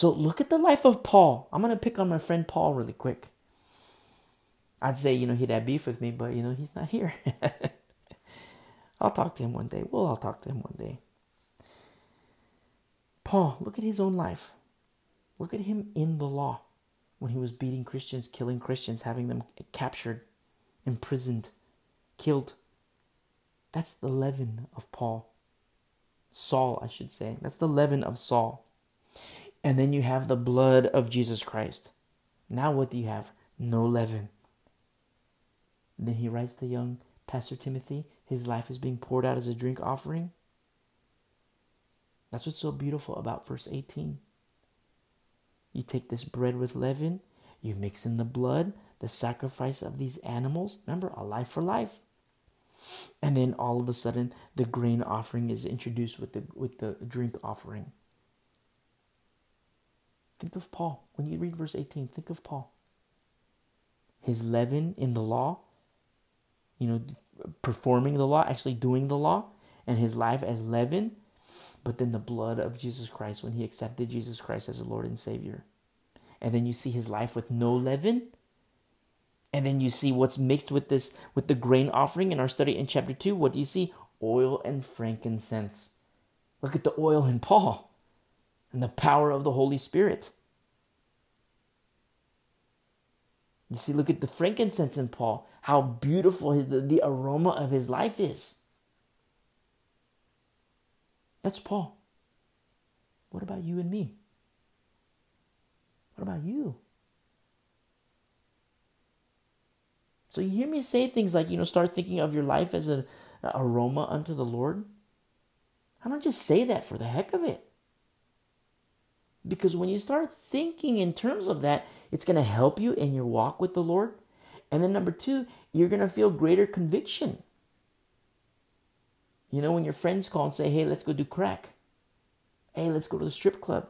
So look at the life of Paul. I'm going to pick on my friend Paul really quick. I'd say, you know, he'd have beef with me, but, you know, he's not here. I'll talk to him one day. We'll all talk to him one day. Paul, look at his own life. Look at him in the law when he was beating Christians, killing Christians, having them captured, imprisoned, killed. That's the leaven of Paul. Saul, I should say. That's the leaven of Saul. And then you have the blood of Jesus Christ. Now what do you have? No leaven. Then he writes to young Pastor Timothy, his life is being poured out as a drink offering. That's what's so beautiful about verse eighteen. You take this bread with leaven, you mix in the blood, the sacrifice of these animals. Remember, a life for life. And then all of a sudden, the grain offering is introduced with the with the drink offering. Think of Paul. When you read verse eighteen, think of Paul. His leaven in the law, you know, performing the law, actually doing the law, and his life as leaven, but then the blood of Jesus Christ when he accepted Jesus Christ as the Lord and Savior. And then you see his life with no leaven. And then you see what's mixed with this, with the grain offering in our study in chapter two. What do you see? Oil and frankincense. Look at the oil in Paul and the power of the Holy Spirit. You see, look at the frankincense in Paul, how beautiful his, the, the aroma of his life is. That's Paul. What about you and me? What about you? So you hear me say things like, you know, start thinking of your life as an aroma unto the Lord. I don't just say that for the heck of it. Because when you start thinking in terms of that, it's going to help you in your walk with the Lord. And then number two, you're going to feel greater conviction. You know, when your friends call and say, hey, let's go do crack. Hey, let's go to the strip club.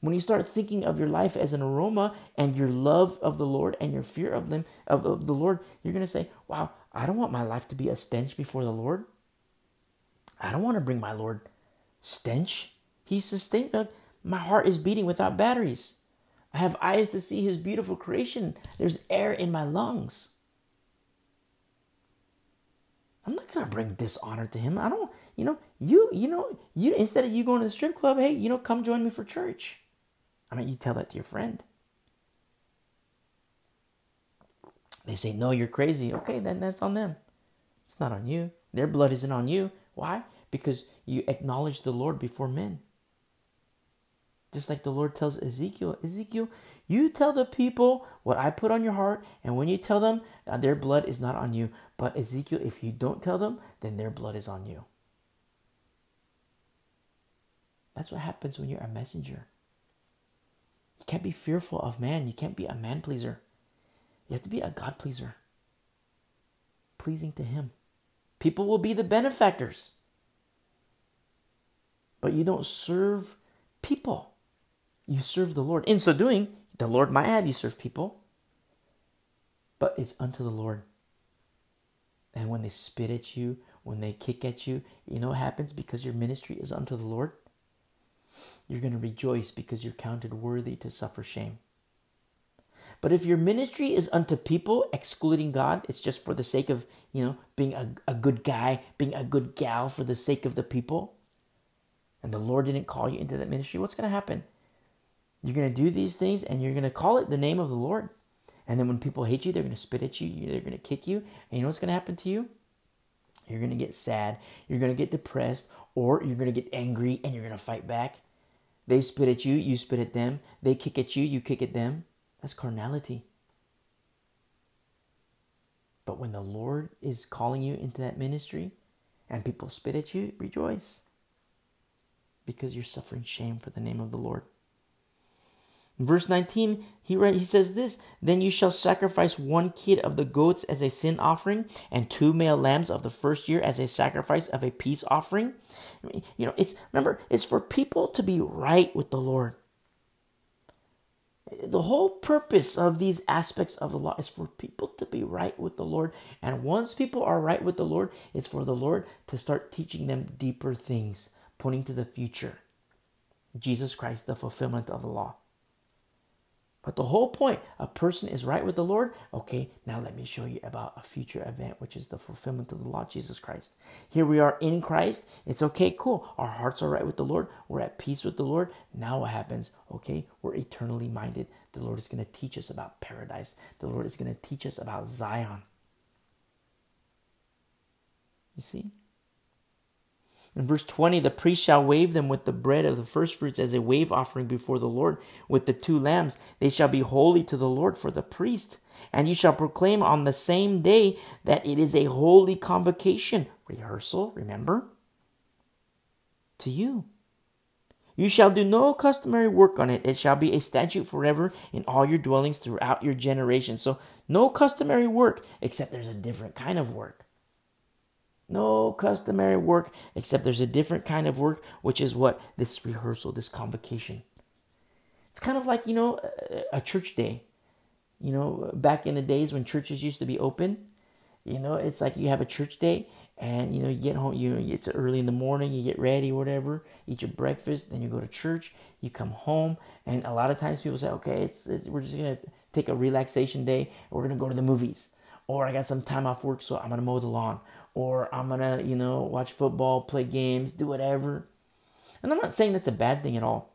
When you start thinking of your life as an aroma and your love of the Lord and your fear of, them, of, of the Lord, you're going to say, wow, I don't want my life to be a stench before the Lord. I don't want to bring my Lord stench. He sustained me. My heart is beating without batteries. I have eyes to see his beautiful creation. There's air in my lungs. I'm not going to bring dishonor to him. I don't, you know, you, you know, you, instead of you going to the strip club, hey, you know, come join me for church. I mean, you tell that to your friend. They say, no, you're crazy. Okay, then that's on them. It's not on you. Their blood isn't on you. Why? Because you acknowledge the Lord before men. Just like the Lord tells Ezekiel, Ezekiel, you tell the people what I put on your heart. And when you tell them, their blood is not on you. But Ezekiel, if you don't tell them, then their blood is on you. That's what happens when you're a messenger. You can't be fearful of man. You can't be a man pleaser. You have to be a God pleaser. Pleasing to him. People will be the benefactors. But you don't serve people. You serve the Lord. In so doing, the Lord might have you serve people, but it's unto the Lord. And when they spit at you, when they kick at you, you know what happens? Because your ministry is unto the Lord, you're going to rejoice because you're counted worthy to suffer shame. But if your ministry is unto people, excluding God, it's just for the sake of, you know, being a, a good guy, being a good gal for the sake of the people, and the Lord didn't call you into that ministry, what's going to happen? You're going to do these things and you're going to call it the name of the Lord. And then when people hate you, they're going to spit at you. They're going to kick you. And you know what's going to happen to you? You're going to get sad. You're going to get depressed, or you're going to get angry and you're going to fight back. They spit at you. You spit at them. They kick at you. You kick at them. That's carnality. But when the Lord is calling you into that ministry and people spit at you, rejoice. Because you're suffering shame for the name of the Lord. In verse nineteen, he read, he says this, then you shall sacrifice one kid of the goats as a sin offering and two male lambs of the first year as a sacrifice of a peace offering. I mean, you know, it's, remember, it's for people to be right with the Lord. The whole purpose of these aspects of the law is for people to be right with the Lord. And once people are right with the Lord, it's for the Lord to start teaching them deeper things, pointing to the future. Jesus Christ, the fulfillment of the law. But the whole point, a person is right with the Lord. Okay, now let me show you about a future event, which is the fulfillment of the law, Jesus Christ. Here we are in Christ. It's okay, cool. Our hearts are right with the Lord. We're at peace with the Lord. Now what happens? Okay, we're eternally minded. The Lord is going to teach us about paradise. The Lord is going to teach us about Zion. You see? In verse twenty, the priest shall wave them with the bread of the first fruits as a wave offering before the Lord with the two lambs. They shall be holy to the Lord for the priest. And you shall proclaim on the same day that it is a holy convocation. Rehearsal, remember? To you. You shall do no customary work on it. It shall be a statute forever in all your dwellings throughout your generations. So no customary work, except there's a different kind of work. No customary work, except there's a different kind of work, which is what? This rehearsal, this convocation. It's kind of like, you know, a church day. You know, back in the days when churches used to be open, you know, it's like you have a church day and, you know, you get home, you know, it's early in the morning, you get ready, whatever, eat your breakfast, then you go to church, you come home. And a lot of times people say, okay, it's, it's we're just going to take a relaxation day. We're going to go to the movies. Or I got some time off work, so I'm going to mow the lawn. Or I'm going to, you know, watch football, play games, do whatever. And I'm not saying that's a bad thing at all.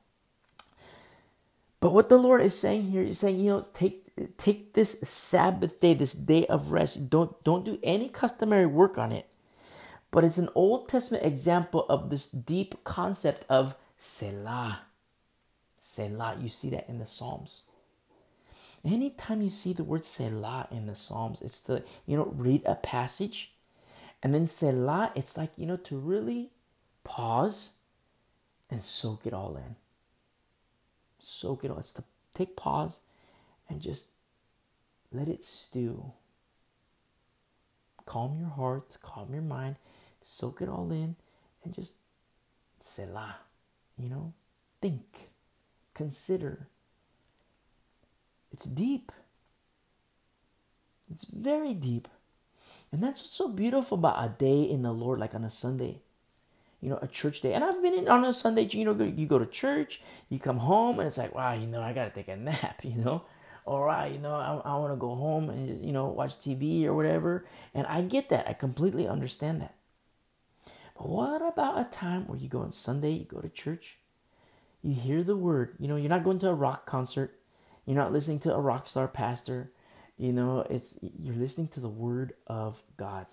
But what the Lord is saying here is saying, you know, take take this Sabbath day, this day of rest. Don't, don't do any customary work on it. But it's an Old Testament example of this deep concept of Selah. Selah, you see that in the Psalms. Anytime you see the word Selah in the Psalms, it's to, you know, read a passage. And then Selah, it's like, you know, to really pause and soak it all in. Soak it all. It's to take pause and just let it stew. Calm your heart, calm your mind, soak it all in, and just Selah, you know, think, consider. It's deep. It's very deep. And that's what's so beautiful about a day in the Lord, like on a Sunday, you know, a church day. And I've been in on a Sunday, you know, you go to church, you come home, and it's like, wow, you know, I got to take a nap, you know. Or, wow, you know, I, I want to go home and, you know, watch T V or whatever. And I get that. I completely understand that. But what about a time where you go on Sunday, you go to church, you hear the word. You know, you're not going to a rock concert. You're not listening to a rock star pastor. You know, it's you're listening to the word of God.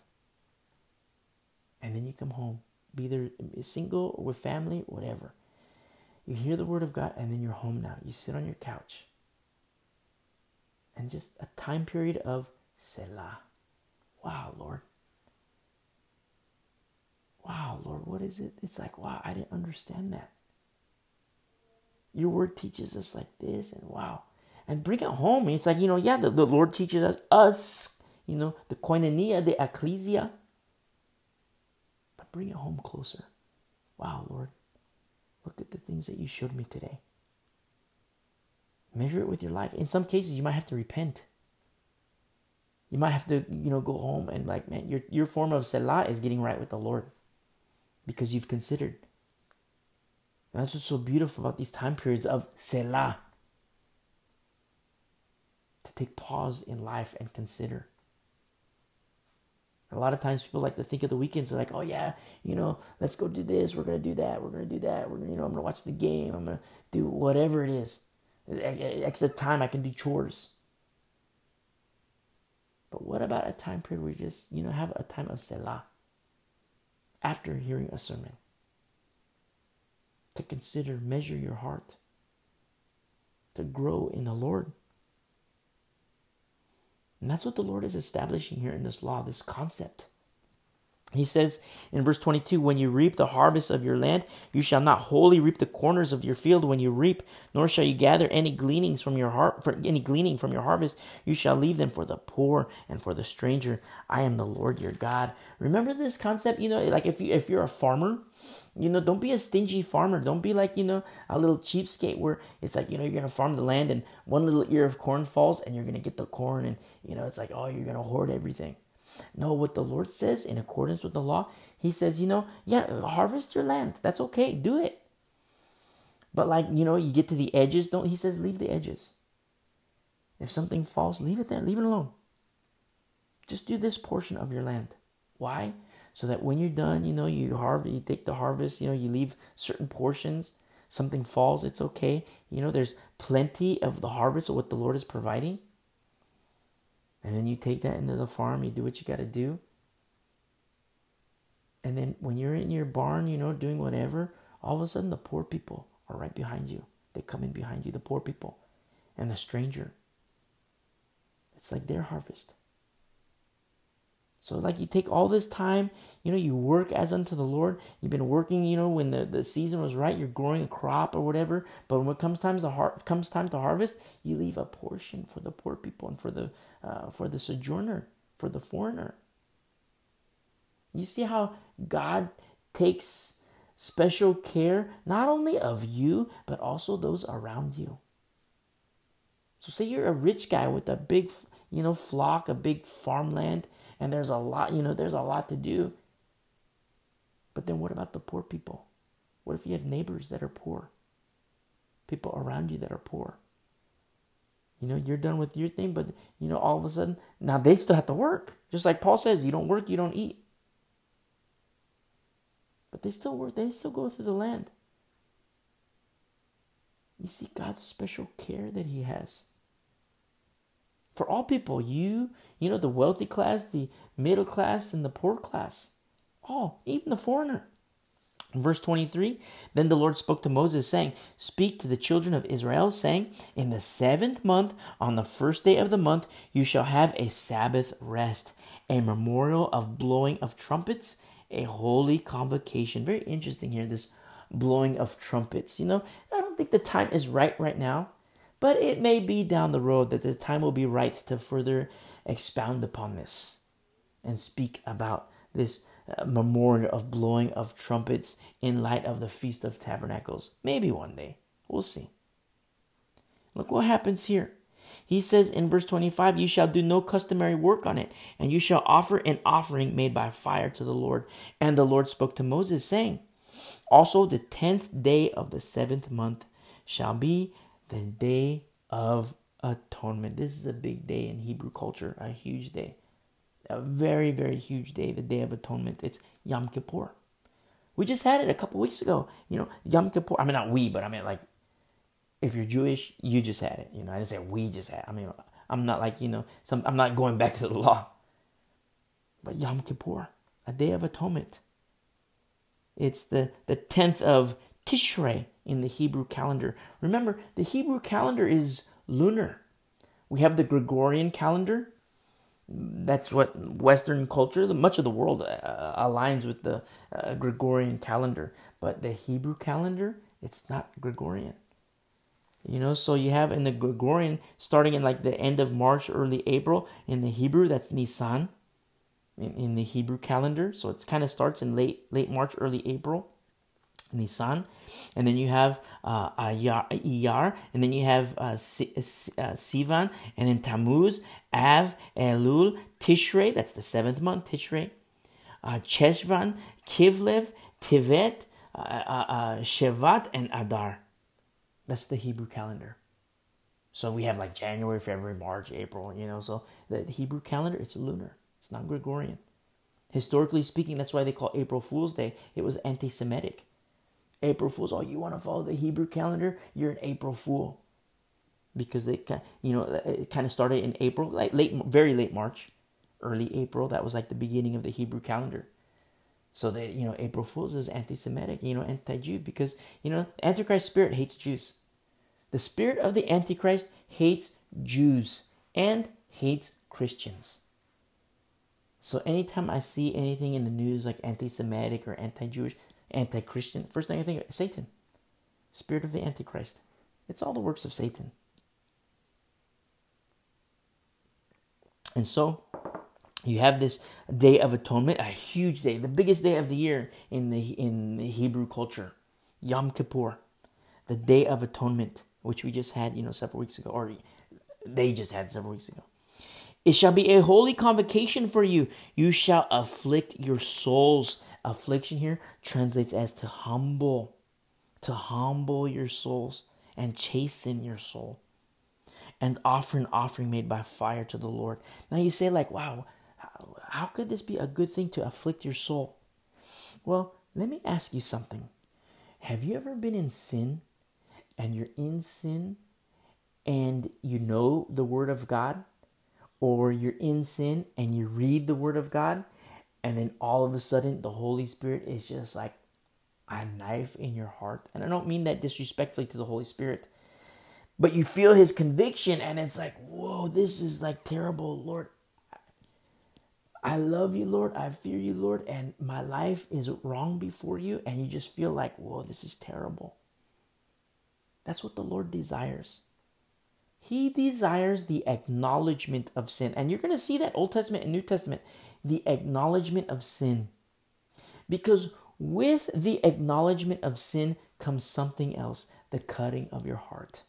And then you come home, be there single or with family, whatever. You hear the word of God and then you're home now. You sit on your couch. And just a time period of Selah. Wow, Lord. Wow, Lord, what is it? It's like, wow, I didn't understand that. Your word teaches us like this, and wow. And bring it home. It's like, you know, yeah, the, the Lord teaches us, us, you know, the koinonia, the ecclesia. But bring it home closer. Wow, Lord, look at the things that you showed me today. Measure it with your life. In some cases, you might have to repent. You might have to, you know, go home and like, man, your, your form of Selah is getting right with the Lord because you've considered. And that's what's so beautiful about these time periods of Selah. To take pause in life and consider. A lot of times people like to think of the weekends. They're like, oh yeah, you know, let's go do this. We're going to do that. We're going to do that. We're gonna, you know, I'm going to watch the game. I'm going to do whatever it is. Extra time I can do chores. But what about a time period where you just, you know, have a time of Selah. After hearing a sermon. To consider, measure your heart. To grow in the Lord. And that's what the Lord is establishing here in this law, this concept. He says in verse twenty-two, when you reap the harvest of your land, you shall not wholly reap the corners of your field when you reap, nor shall you gather any gleanings from your har- for any gleaning from your harvest. You shall leave them for the poor and for the stranger. I am the Lord your God. Remember this concept, you know, like if you if you're a farmer, you know, don't be a stingy farmer. Don't be like, you know, a little cheapskate where it's like, you know, you're going to farm the land and one little ear of corn falls and you're going to get the corn and, you know, it's like, oh, you're going to hoard everything. No, what the Lord says in accordance with the law, he says, you know, yeah, harvest your land. That's okay. Do it. But like, you know, you get to the edges. Don't, he says, leave the edges. If something falls, leave it there. Leave it alone. Just do this portion of your land. Why? So that when you're done, you know, you harvest, you take the harvest, you know, you leave certain portions. Something falls, it's okay. You know, there's plenty of the harvest of what the Lord is providing. And then you take that into the farm. You do what you got to do. And then when you're in your barn, you know, doing whatever, all of a sudden the poor people are right behind you. They come in behind you, the poor people and the stranger. It's like their harvest. So like you take all this time, you know, you work as unto the Lord. You've been working, you know, when the, the season was right, you're growing a crop or whatever. But when it comes time to, har- comes time to harvest, you leave a portion for the poor people and for the, uh, for the sojourner, for the foreigner. You see how God takes special care, not only of you, but also those around you. So say you're a rich guy with a big, you know, flock, a big farmland, and there's a lot, you know, there's a lot to do. But then what about the poor people? What if you have neighbors that are poor? People around you that are poor? You know, you're done with your thing, but, you know, all of a sudden, now they still have to work. Just like Paul says, you don't work, you don't eat. But they still work, they still go through the land. You see God's special care that he has. For all people, you, you know, the wealthy class, the middle class, and the poor class. All, even the foreigner. In verse twenty-three, then the Lord spoke to Moses, saying, speak to the children of Israel, saying, in the seventh month, on the first day of the month, you shall have a Sabbath rest, a memorial of blowing of trumpets, a holy convocation. Very interesting here, this blowing of trumpets. You know, I don't think the time is right right now, but it may be down the road that the time will be right to further expound upon this and speak about this uh, memorial of blowing of trumpets in light of the Feast of Tabernacles. Maybe one day. We'll see. Look what happens here. He says in verse twenty-five, you shall do no customary work on it, and you shall offer an offering made by fire to the Lord. And the Lord spoke to Moses, saying, also the tenth day of the seventh month shall be the Day of Atonement. This is a big day in Hebrew culture, a huge day, a very, very huge day, the Day of Atonement. It's Yom Kippur. We just had it a couple weeks ago. You know, Yom Kippur, I mean, not we, but I mean, like, if you're Jewish, you just had it. You know, I didn't say we just had it. I mean, I'm not like, you know, some, I'm not going back to the law. But Yom Kippur, a Day of Atonement. It's the, the tenth of Tishrei in the Hebrew calendar. Remember, the Hebrew calendar is lunar. We have the Gregorian calendar. That's what Western culture, the, much of the world uh, aligns with the uh, Gregorian calendar. But the Hebrew calendar, it's not Gregorian. You know, so you have in the Gregorian, starting in like the end of March, early April. In the Hebrew, that's Nisan, in, in the Hebrew calendar. So it kind of starts in late late March, early April, Nisan. And then you have uh, Iyar, and then you have uh, Sivan, and then Tammuz, Av, Elul, Tishrei, that's the seventh month, Tishrei, uh, Cheshvan, Kivlev, Tivet, uh, uh, Shevat, and Adar. That's the Hebrew calendar. So we have like January, February, March, April, you know. So the Hebrew calendar, it's lunar. It's not Gregorian. Historically speaking, that's why they call April Fool's Day. It was anti-Semitic. April Fool's, oh, you want to follow the Hebrew calendar? You're an April Fool. Because they, you know, it kind of started in April, like late, very late March, early April. That was like the beginning of the Hebrew calendar. So that, you know, April Fool's is anti-Semitic, you know, anti-Jew, because, you know, the Antichrist spirit hates Jews. The spirit of the Antichrist hates Jews and hates Christians. So anytime I see anything in the news like anti-Semitic or anti-Jewish, anti-Christian, first thing I think of, Satan, spirit of the Antichrist. It's all the works of Satan. And so you have this Day of Atonement, a huge day, the biggest day of the year in the in the Hebrew culture, Yom Kippur, the Day of Atonement, which we just had, you know, several weeks ago, or they just had several weeks ago. It shall be a holy convocation for you. You shall afflict your souls. Affliction here translates as to humble, to humble your souls and chasten your soul, and offer an offering made by fire to the Lord. Now you say, like, wow, how could this be a good thing to afflict your soul? Well, let me ask you something. Have you ever been in sin, and you're in sin, and you know the Word of God? Or you're in sin, and you read the Word of God, and then all of a sudden, the Holy Spirit is just like a knife in your heart. And I don't mean that disrespectfully to the Holy Spirit, but you feel His conviction, and it's like, whoa, this is like terrible, Lord. I love you, Lord. I fear you, Lord. And my life is wrong before you. And you just feel like, whoa, this is terrible. That's what the Lord desires. He desires the acknowledgement of sin. And you're going to see that Old Testament and New Testament, the acknowledgement of sin. Because with the acknowledgement of sin comes something else, the cutting of your heart.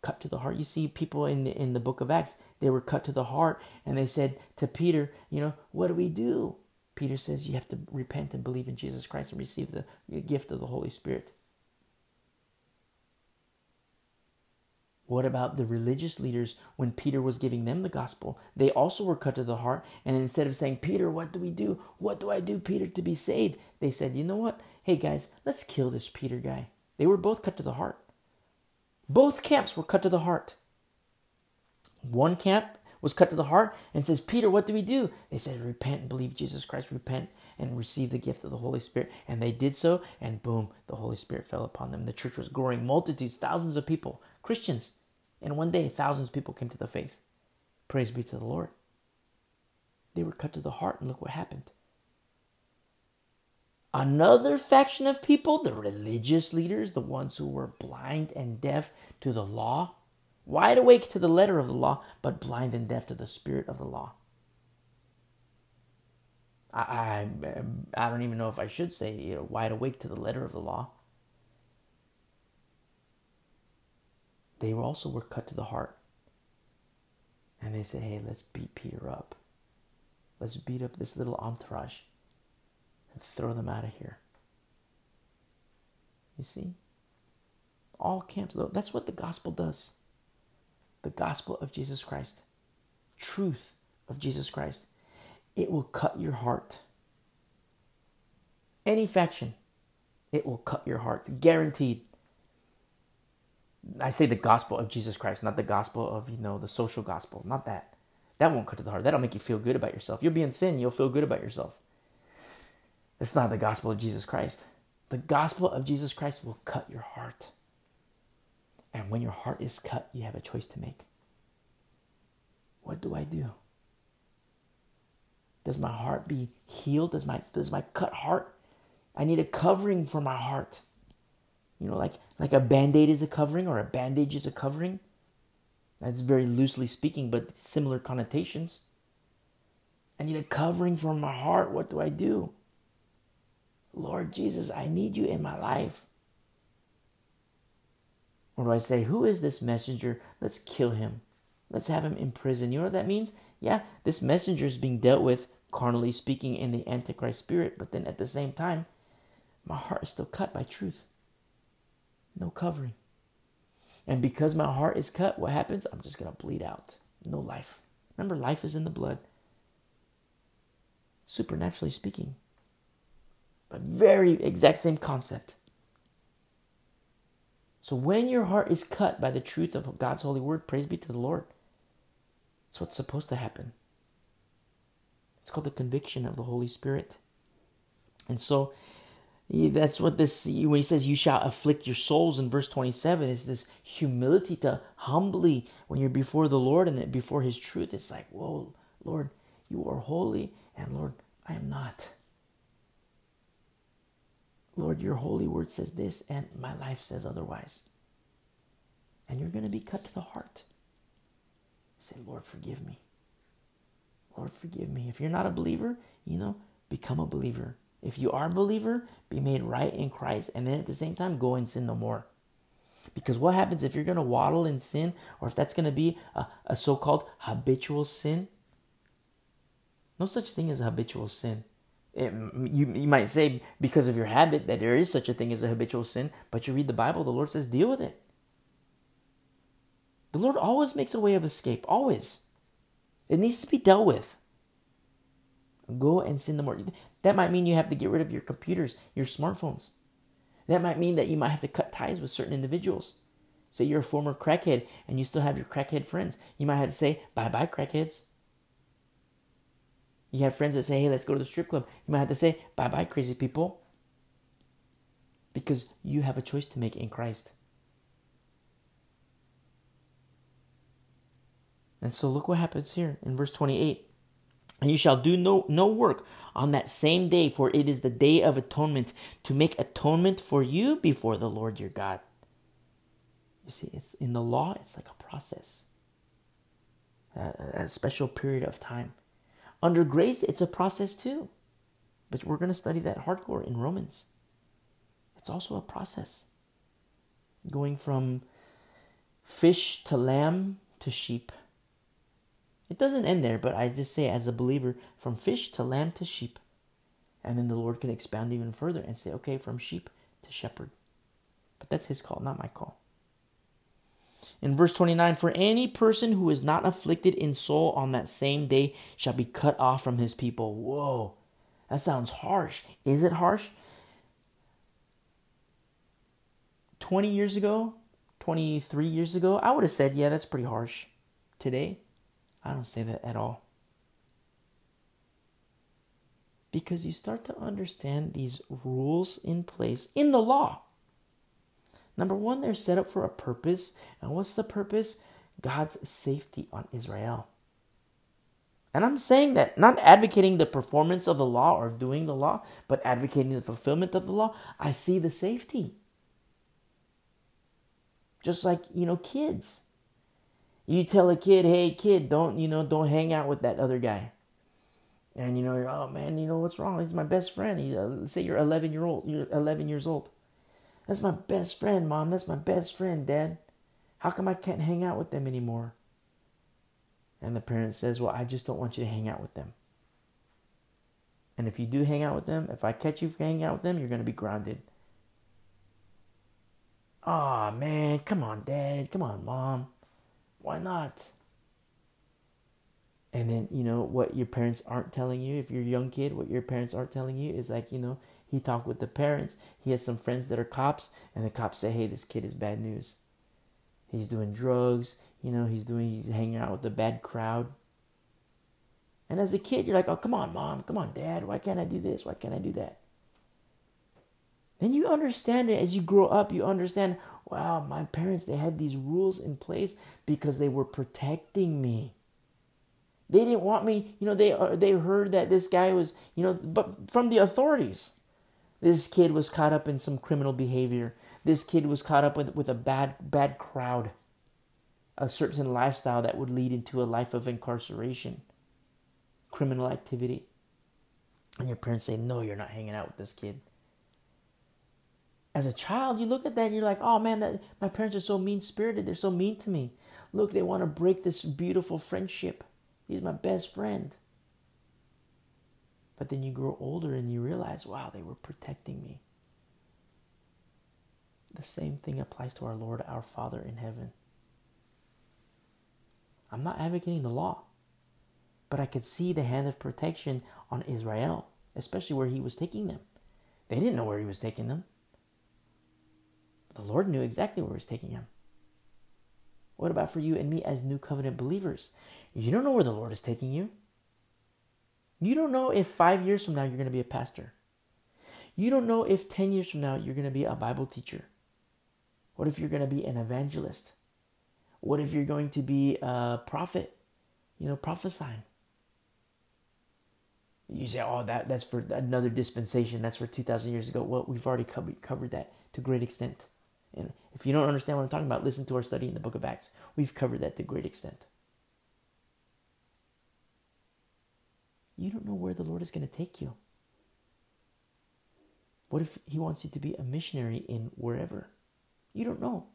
Cut to the heart. You see people in the in the book of Acts, they were cut to the heart, and they said to Peter, you know, what do we do? Peter says, you have to repent and believe in Jesus Christ and receive the gift of the Holy Spirit. What about the religious leaders when Peter was giving them the gospel? They also were cut to the heart, and instead of saying, Peter, what do we do? What do I do, Peter, to be saved? They said, you know what? Hey guys, let's kill this Peter guy. They were both cut to the heart. Both camps were cut to the heart. One camp was cut to the heart and says, Peter, what do we do? They said, repent and believe Jesus Christ. Repent and receive the gift of the Holy Spirit. And they did so, and boom, the Holy Spirit fell upon them. The church was growing, multitudes, thousands of people, Christians. And one day, thousands of people came to the faith. Praise be to the Lord. They were cut to the heart, and look what happened. Another faction of people, the religious leaders, the ones who were blind and deaf to the law, wide awake to the letter of the law, but blind and deaf to the spirit of the law. I, I, I don't even know if I should say, you know, wide awake to the letter of the law. They were also were cut to the heart. And they said, hey, let's beat Peter up. Let's beat up this little entourage and throw them out of here. You see? All camps, though. That's what the gospel does. The gospel of Jesus Christ. Truth of Jesus Christ. It will cut your heart. Any faction, it will cut your heart. Guaranteed. I say the gospel of Jesus Christ, not the gospel of, you know, the social gospel. Not that. That won't cut to the heart. That'll make you feel good about yourself. You'll be in sin, you'll feel good about yourself. It's not the gospel of Jesus Christ. The gospel of Jesus Christ will cut your heart. And when your heart is cut, you have a choice to make. What do I do? Does my heart be healed? Does my, does my cut heart? I need a covering for my heart. You know, like, like a Band-Aid is a covering, or a bandage is a covering. That's very loosely speaking, but similar connotations. I need a covering for my heart. What do I do? Lord Jesus, I need you in my life. Or do I say, who is this messenger? Let's kill him. Let's have him in prison. You know what that means? Yeah, this messenger is being dealt with, carnally speaking, in the Antichrist spirit. But then at the same time, my heart is still cut by truth. No covering. And because my heart is cut, what happens? I'm just going to bleed out. No life. Remember, life is in the blood. Supernaturally speaking. But very exact same concept. So when your heart is cut by the truth of God's holy word, praise be to the Lord. It's what's supposed to happen. It's called the conviction of the Holy Spirit. And so that's what this, when he says you shall afflict your souls in verse twenty-seven, is this humility to humbly, when you're before the Lord and before his truth, it's like, whoa, Lord, you are holy, and Lord, I am not. Lord, your holy word says this, and my life says otherwise. And you're going to be cut to the heart. Say, Lord, forgive me. Lord, forgive me. If you're not a believer, you know, become a believer. If you are a believer, be made right in Christ. And then at the same time, go and sin no more. Because what happens if you're going to waddle in sin, or if that's going to be a, a so-called habitual sin? No such thing as habitual sin. It, you, you might say because of your habit that there is such a thing as a habitual sin, but you read the Bible, the Lord says deal with it. The Lord always makes a way of escape, always. It needs to be dealt with. Go and sin no more. That might mean you have to get rid of your computers, your smartphones. That might mean that you might have to cut ties with certain individuals. Say you're a former crackhead and you still have your crackhead friends. You might have to say, bye-bye crackheads. You have friends that say, hey, let's go to the strip club. You might have to say, bye-bye, crazy people. Because you have a choice to make in Christ. And so look what happens here in verse twenty-eight. And you shall do no, no work on that same day, for it is the Day of Atonement, to make atonement for you before the Lord your God. You see, it's in the law, it's like a process. A, a special period of time. Under grace, it's a process too. But we're going to study that hardcore in Romans. It's also a process. Going from fish to lamb to sheep. It doesn't end there, but I just say as a believer, from fish to lamb to sheep. And then the Lord can expound even further and say, okay, from sheep to shepherd. But that's his call, not my call. In verse twenty-nine, for any person who is not afflicted in soul on that same day shall be cut off from his people. Whoa, that sounds harsh. Is it harsh? twenty years ago, twenty-three years ago, I would have said, yeah, that's pretty harsh. Today, I don't say that at all. Because you start to understand these rules in place in the law. Number one, they're set up for a purpose. And what's the purpose? God's safety on Israel. And I'm saying that, not advocating the performance of the law or doing the law, but advocating the fulfillment of the law. I see the safety. Just like, you know, kids. You tell a kid, hey, kid, don't, you know, don't hang out with that other guy. And, you know, you're, oh, man, you know, what's wrong? He's my best friend. He, uh, say you're eleven year old, you're eleven years old. That's my best friend, Mom. That's my best friend, Dad. How come I can't hang out with them anymore? And the parent says, well, I just don't want you to hang out with them. And if you do hang out with them, if I catch you hanging out with them, you're going to be grounded. Oh, man, come on, Dad. Come on, Mom. Why not? And then, you know, what your parents aren't telling you, if you're a young kid, what your parents aren't telling you is like, you know, he talked with the parents. He has some friends that are cops. And the cops say, hey, this kid is bad news. He's doing drugs. You know, he's doing, he's hanging out with a bad crowd. And as a kid, you're like, oh, come on, Mom. Come on, Dad. Why can't I do this? Why can't I do that? Then you understand it. As you grow up, you understand, wow, my parents, they had these rules in place because they were protecting me. They didn't want me, you know, they, they heard that this guy was, you know, but from the authorities. This kid was caught up in some criminal behavior. This kid was caught up with, with a bad bad crowd. A certain lifestyle that would lead into a life of incarceration. Criminal activity. And your parents say, no, you're not hanging out with this kid. As a child, you look at that and you're like, oh man, that, my parents are so mean-spirited. They're so mean to me. Look, they want to break this beautiful friendship. He's my best friend. But then you grow older and you realize, wow, they were protecting me. The same thing applies to our Lord, our Father in heaven. I'm not advocating the law, but I could see the hand of protection on Israel, especially where he was taking them. They didn't know where he was taking them. The Lord knew exactly where he was taking them. What about for you and me as new covenant believers? You don't know where the Lord is taking you. You don't know if five years from now you're going to be a pastor. You don't know if ten years from now you're going to be a Bible teacher. What if you're going to be an evangelist? What if you're going to be a prophet? You know, prophesying. You say, oh, that, that's for another dispensation. That's for two thousand years ago. Well, we've already covered that to a great extent. And if you don't understand what I'm talking about, listen to our study in the book of Acts. We've covered that to a great extent. You don't know where the Lord is going to take you. What if he wants you to be a missionary in wherever? You don't know.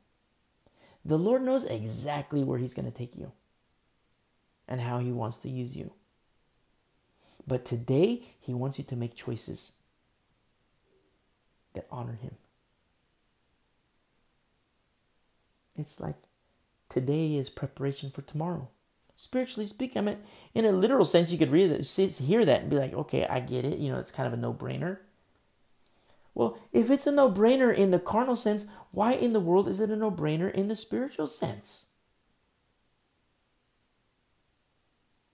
The Lord knows exactly where he's going to take you and how he wants to use you. But today, he wants you to make choices that honor him. It's like today is preparation for tomorrow. Spiritually speaking, I mean, in a literal sense, you could read that, hear that and be like, okay, I get it. You know, it's kind of a no-brainer. Well, if it's a no-brainer in the carnal sense, why in the world is it a no-brainer in the spiritual sense?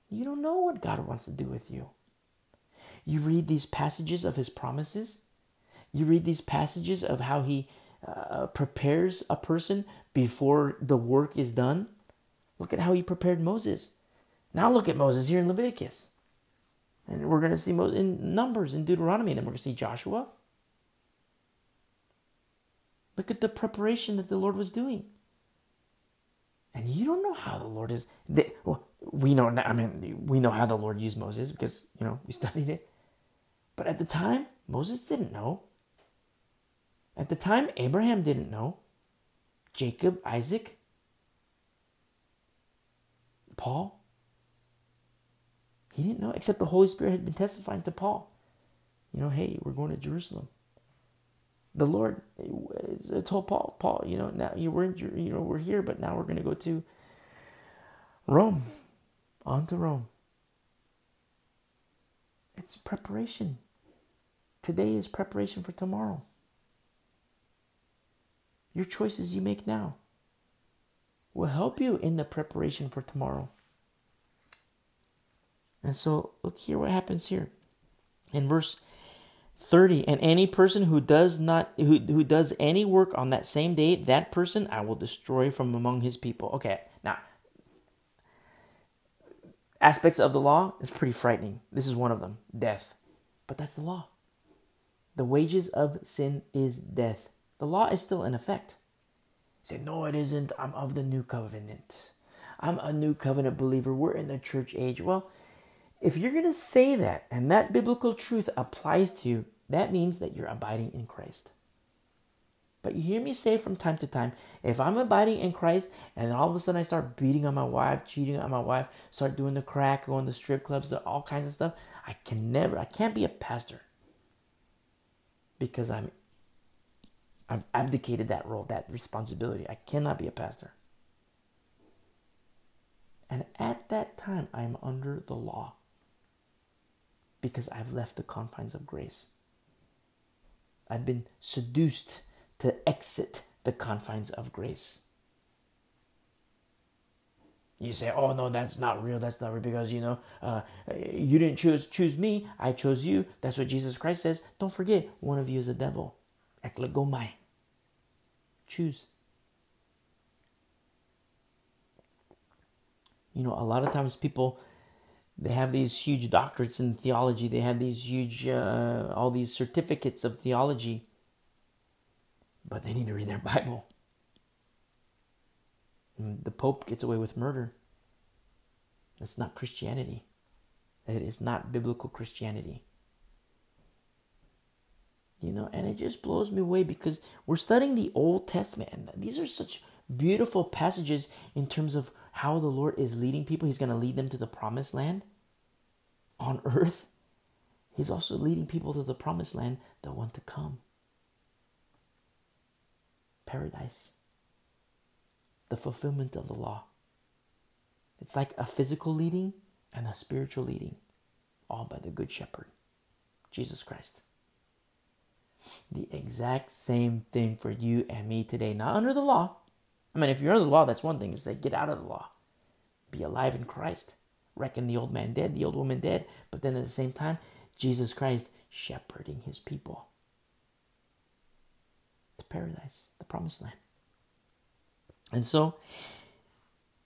You don't know what God wants to do with you. You read these passages of his promises. You read these passages of how he uh, prepares a person before the work is done. Look at how he prepared Moses. Now look at Moses here in Leviticus. And we're going to see Moses in Numbers and Deuteronomy. And then we're going to see Joshua. Look at the preparation that the Lord was doing. And you don't know how the Lord is. They, well, we know. I mean, we know how the Lord used Moses because, you know, we studied it. But at the time, Moses didn't know. At the time, Abraham didn't know. Jacob, Isaac, Paul. He didn't know, except the Holy Spirit had been testifying to Paul. You know, hey, we're going to Jerusalem. The Lord told Paul, Paul, you know, now you were in, you know, we're here, but now we're going to go to Rome, on to Rome. It's preparation. Today is preparation for tomorrow. Your choices you make now will help you in the preparation for tomorrow. And so, look here, what happens here in verse thirty, and any person who does not who, who does any work on that same day, that person I will destroy from among his people. Okay, now aspects of the law is pretty frightening. This is one of them, death. But that's the law. The wages of sin is death. The law is still in effect. You say, no, it isn't. I'm of the new covenant. I'm a new covenant believer. We're in the church age. Well, if you're going to say that and that biblical truth applies to you, that means that you're abiding in Christ. But you hear me say from time to time, if I'm abiding in Christ and all of a sudden I start beating on my wife, cheating on my wife, start doing the crack, going to strip clubs, all kinds of stuff, I can never, I can't be a pastor because I'm, I've abdicated that role, that responsibility. I cannot be a pastor. And at that time, I'm under the law, because I've left the confines of grace. I've been seduced to exit the confines of grace. You say, oh no, that's not real. That's not real because, you know, uh, you didn't choose, choose me. I chose you. That's what Jesus Christ says. Don't forget, one of you is a devil. Eklagomai. Choose. You know, a lot of times people, they have these huge doctorates in theology. They have these huge, uh, all these certificates of theology. But they need to read their Bible. And the Pope gets away with murder. That's not Christianity. It is not biblical Christianity. You know, and it just blows me away because we're studying the Old Testament. And these are such beautiful passages in terms of how the Lord is leading people. He's going to lead them to the promised land on earth. He's also leading people to the promised land, the one to come. Paradise. The fulfillment of the law. It's like a physical leading and a spiritual leading, all by the Good Shepherd, Jesus Christ. The exact same thing for you and me today, not under the law. I mean, if you're under the law, that's one thing. It's like, get out of the law. Be alive in Christ. Reckon the old man dead, the old woman dead. But then at the same time, Jesus Christ shepherding his people to paradise, the promised land. And so,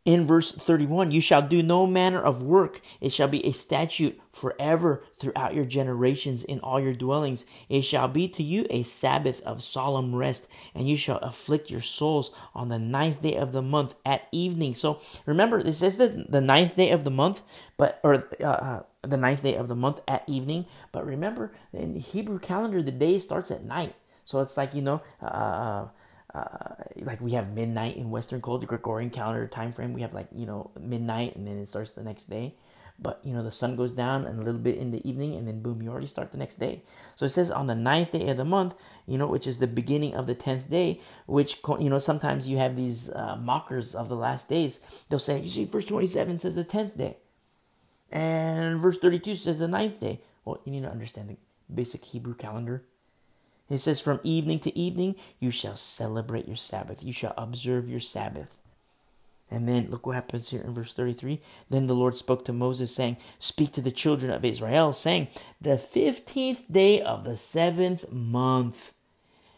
in verse thirty-one, you shall do no manner of work. It shall be a statute forever throughout your generations in all your dwellings. It shall be to you a Sabbath of solemn rest, and you shall afflict your souls on the ninth day of the month at evening. So remember, it says that the ninth day of the month, but or uh, the ninth day of the month at evening. But remember, in the Hebrew calendar, the day starts at night. So it's like, you know, uh, Uh, like we have midnight in Western culture, Gregorian calendar time frame. We have like, you know, midnight and then it starts the next day. But, you know, the sun goes down and a little bit in the evening, and then boom, you already start the next day. So it says on the ninth day of the month, you know, which is the beginning of the tenth day, which, you know, sometimes you have these uh, mockers of the last days. They'll say, you see, verse twenty-seven says the tenth day. And verse thirty-two says the ninth day. Well, you need to understand the basic Hebrew calendar. It says, from evening to evening, you shall celebrate your Sabbath. You shall observe your Sabbath. And then look what happens here in verse thirty-three. Then the Lord spoke to Moses, saying, speak to the children of Israel, saying, the fifteenth day of the seventh month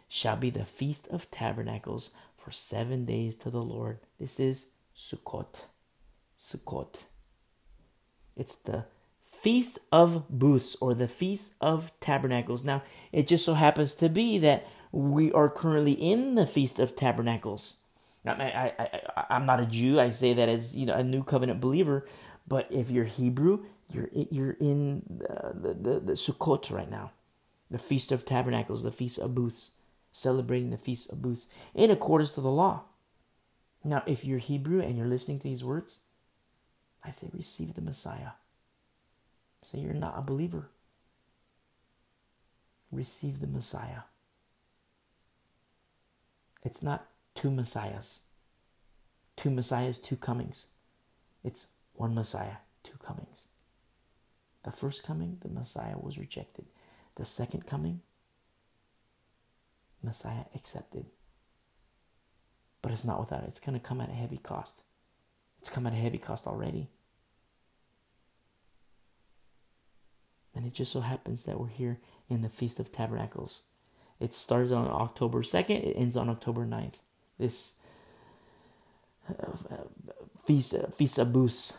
shall be the Feast of Tabernacles for seven days to the Lord. This is Sukkot. Sukkot. It's the Feast of Booths, or the Feast of Tabernacles. Now, it just so happens to be that we are currently in the Feast of Tabernacles. Now, I, I, I, I'm not a Jew. I say that as, you know, a New Covenant believer. But if you're Hebrew, you're you're in the, the, the, the Sukkot right now, the Feast of Tabernacles, the Feast of Booths, celebrating the Feast of Booths in accordance to the law. Now, if you're Hebrew and you're listening to these words, I say receive the Messiah. So you're not a believer. Receive the Messiah. It's not two Messiahs. Two Messiahs, two comings. It's one Messiah, two comings. The first coming, the Messiah was rejected. The second coming, Messiah accepted. But it's not without it. It's going to come at a heavy cost. It's come at a heavy cost already. And it just so happens that we're here in the Feast of Tabernacles. It starts on October second. It ends on October ninth. This uh, feast, uh, feast of Booths,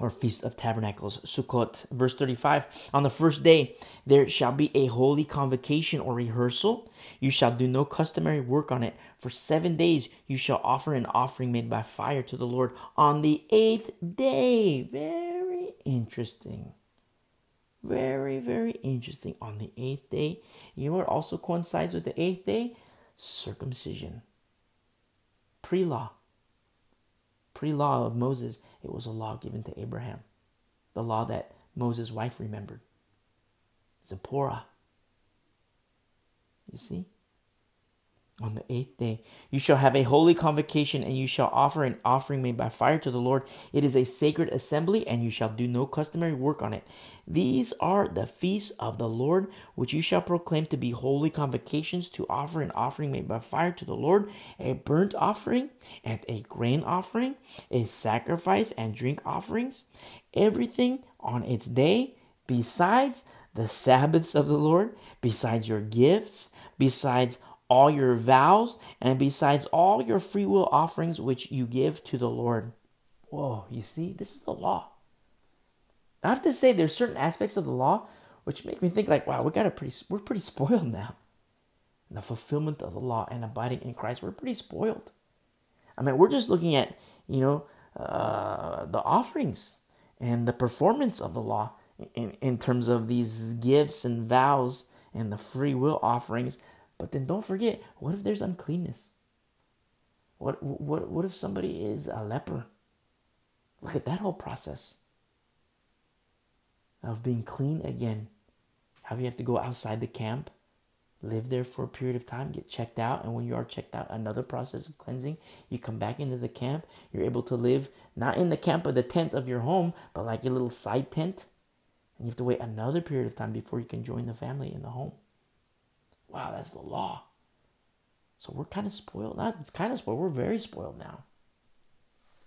or Feast of Tabernacles, Sukkot. Verse thirty-five, on the first day there shall be a holy convocation or rehearsal. You shall do no customary work on it. For seven days you shall offer an offering made by fire to the Lord. On the eighth day, very interesting. Very, very interesting. On the eighth day, you know what also coincides with the eighth day? Circumcision. Pre-law. Pre-law of Moses, it was a law given to Abraham. The law that Moses' wife remembered. Zipporah. You see? On the eighth day, you shall have a holy convocation, and you shall offer an offering made by fire to the Lord. It is a sacred assembly, and you shall do no customary work on it. These are the feasts of the Lord, which you shall proclaim to be holy convocations, to offer an offering made by fire to the Lord, a burnt offering and a grain offering, a sacrifice and drink offerings, everything on its day, besides the Sabbaths of the Lord, besides your gifts, besides all your vows, and besides all your free will offerings which you give to the Lord. Whoa, you see, this is the law. I have to say, there's certain aspects of the law which make me think like, wow, we got a pretty, we're pretty spoiled now. In the fulfillment of the law and abiding in Christ, we're pretty spoiled. I mean, we're just looking at, you know, uh, the offerings and the performance of the law in, in terms of these gifts and vows and the free will offerings. But then don't forget, what if there's uncleanness? What what what if somebody is a leper? Look at that whole process of being clean again. How you have to go outside the camp, live there for a period of time, get checked out, and when you are checked out, another process of cleansing. You come back into the camp. You're able to live not in the camp or the tent of your home, but like your little side tent. And you have to wait another period of time before you can join the family in the home. Wow, that's the law. So we're kind of spoiled. Not it's kind of spoiled. We're very spoiled now.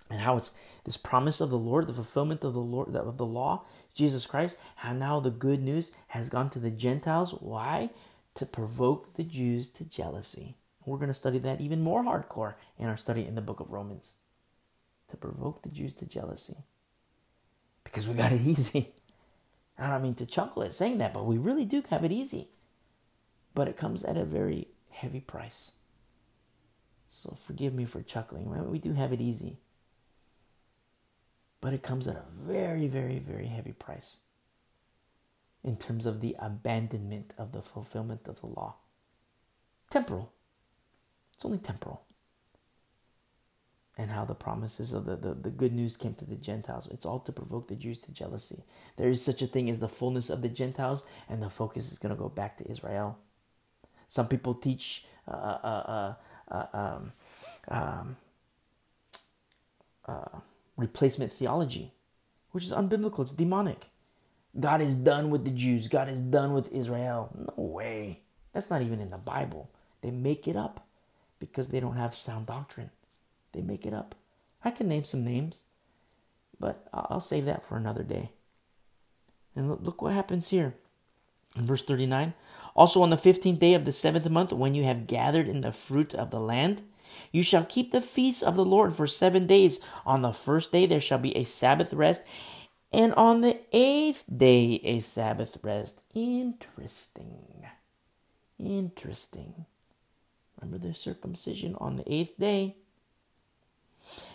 And how it's this promise of the Lord, the fulfillment of the Lord of the law, Jesus Christ. How now the good news has gone to the Gentiles. Why? To provoke the Jews to jealousy. We're going to study that even more hardcore in our study in the book of Romans. To provoke the Jews to jealousy. Because we got it easy. I don't mean to chuckle at saying that, but we really do have it easy. But it comes at a very heavy price. So forgive me for chuckling. Right? We do have it easy. But it comes at a very, very, very heavy price. In terms of the abandonment of the fulfillment of the law. Temporal. It's only temporal. and how the promises of the, the, the good news came to the Gentiles. It's all to provoke the Jews to jealousy. There is such a thing as the fullness of the Gentiles, and the focus is going to go back to Israel. Some people teach uh, uh, uh, um, um, uh, replacement theology, which is unbiblical. It's demonic. God is done with the Jews. God is done with Israel. No way. That's not even in the Bible. They make it up because they don't have sound doctrine. They make it up. I can name some names, but I'll save that for another day. And look what happens here. In verse thirty-nine, also on the fifteenth day of the seventh month, when you have gathered in the fruit of the land, you shall keep the feast of the Lord for seven days. On the first day there shall be a Sabbath rest, and on the eighth day a Sabbath rest. Interesting. Interesting. Remember the circumcision on the eighth day.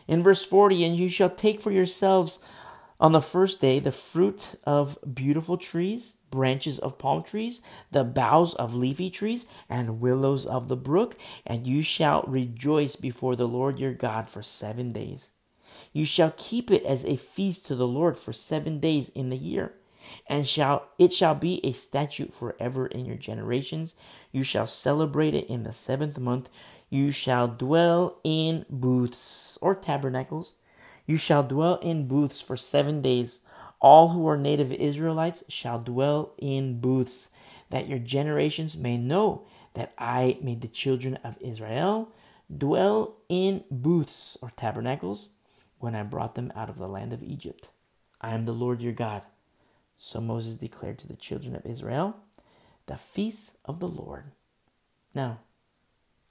In verse forty, and you shall take for yourselves on the first day the fruit of beautiful trees, branches of palm trees, the boughs of leafy trees, and willows of the brook, and you shall rejoice before the Lord your God for seven days. You shall keep it as a feast to the Lord for seven days in the year, and shall it shall be a statute forever in your generations. You shall celebrate it in the seventh month. You shall dwell in booths or tabernacles. You shall dwell in booths for seven days. All who are native Israelites shall dwell in booths, that your generations may know that I made the children of Israel dwell in booths or tabernacles when I brought them out of the land of Egypt. I am the Lord your God. So Moses declared to the children of Israel the feast of the Lord. Now,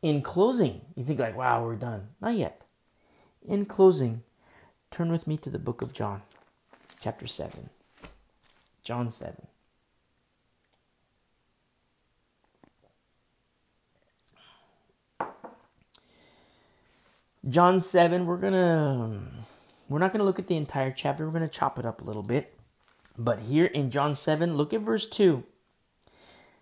in closing, you think like, wow, we're done. Not yet. In closing, turn with me to the book of John, chapter seven. John seven. John seven, we're going to, we're not going to look at the entire chapter. We're going to chop it up a little bit. But here in John seven, look at verse two.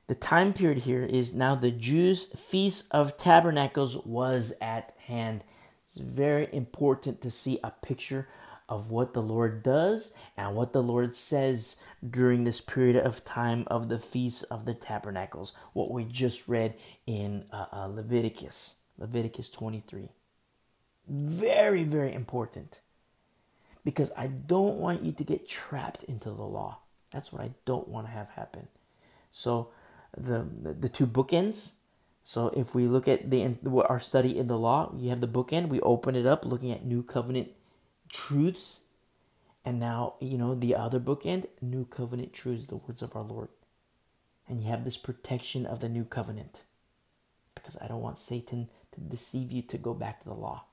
The time period here is now the Jews' Feast of Tabernacles was at hand. It's very important to see a picture of what the Lord does and what the Lord says during this period of time of the Feast of the Tabernacles, what we just read in uh, uh, Leviticus, Leviticus twenty-three. Very, very important, because I don't want you to get trapped into the law. That's what I don't want to have happen. So the the two bookends. So if we look at the our study in the law, you have the bookend. We open it up looking at New Covenant truths. And now, you know, the other bookend, New Covenant truths, the words of our Lord. And you have this protection of the New Covenant, because I don't want Satan to deceive you to go back to the law.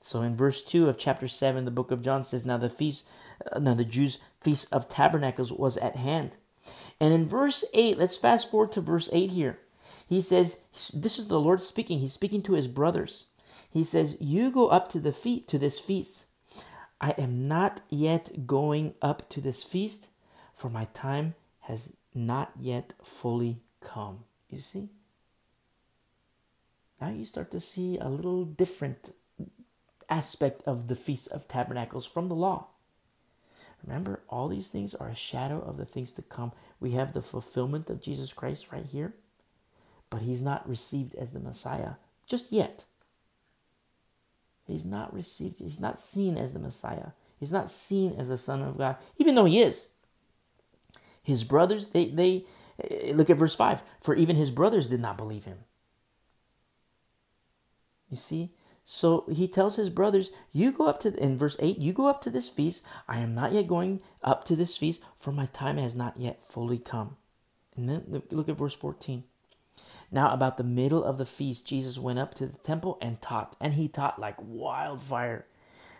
So in verse two of chapter seven, the book of John says, now the feast, uh, now the Jews' Feast of Tabernacles was at hand. And in verse eight, let's fast forward to verse eight here. He says, this is the Lord speaking. He's speaking to his brothers. He says, you go up to the feast, to this feast. I am not yet going up to this feast, for my time has not yet fully come. You see? Now you start to see a little different aspect of the Feast of Tabernacles from the law. Remember, all these things are a shadow of the things to come. We have the fulfillment of Jesus Christ right here, but he's not received as the Messiah just yet. He's not received. He's not seen as the Messiah. He's not seen as the Son of God, even though he is. His brothers, they, they look at verse five, for even his brothers did not believe him. You see? So he tells his brothers, you go up to, in verse eight, you go up to this feast. I am not yet going up to this feast, for my time has not yet fully come. And then look at verse fourteen. Now about the middle of the feast, Jesus went up to the temple and taught. And he taught like wildfire.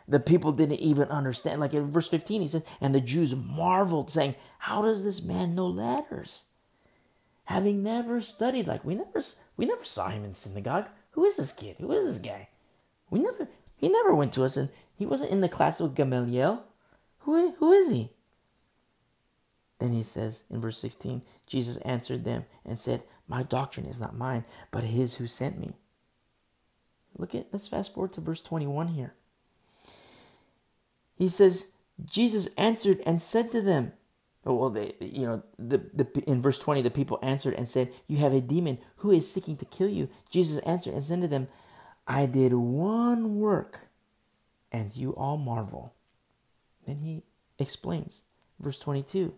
The people didn't even understand. Like in verse fifteen, he says, and the Jews marveled, saying, how does this man know letters, having never studied? Like we never, we never saw him in synagogue. Who is this kid? Who is this guy? We never, he never went to us, and he wasn't in the class with Gamaliel. Who, who is he? Then he says in verse sixteen, Jesus answered them and said, my doctrine is not mine, but his who sent me. Look at, let's fast forward to verse twenty-one here. He says, Jesus answered and said to them, well, they, you know, the, the in verse twenty, the people answered and said, you have a demon. Who is seeking to kill you? Jesus answered and said to them, I did one work, and you all marvel. Then he explains. Verse twenty-two,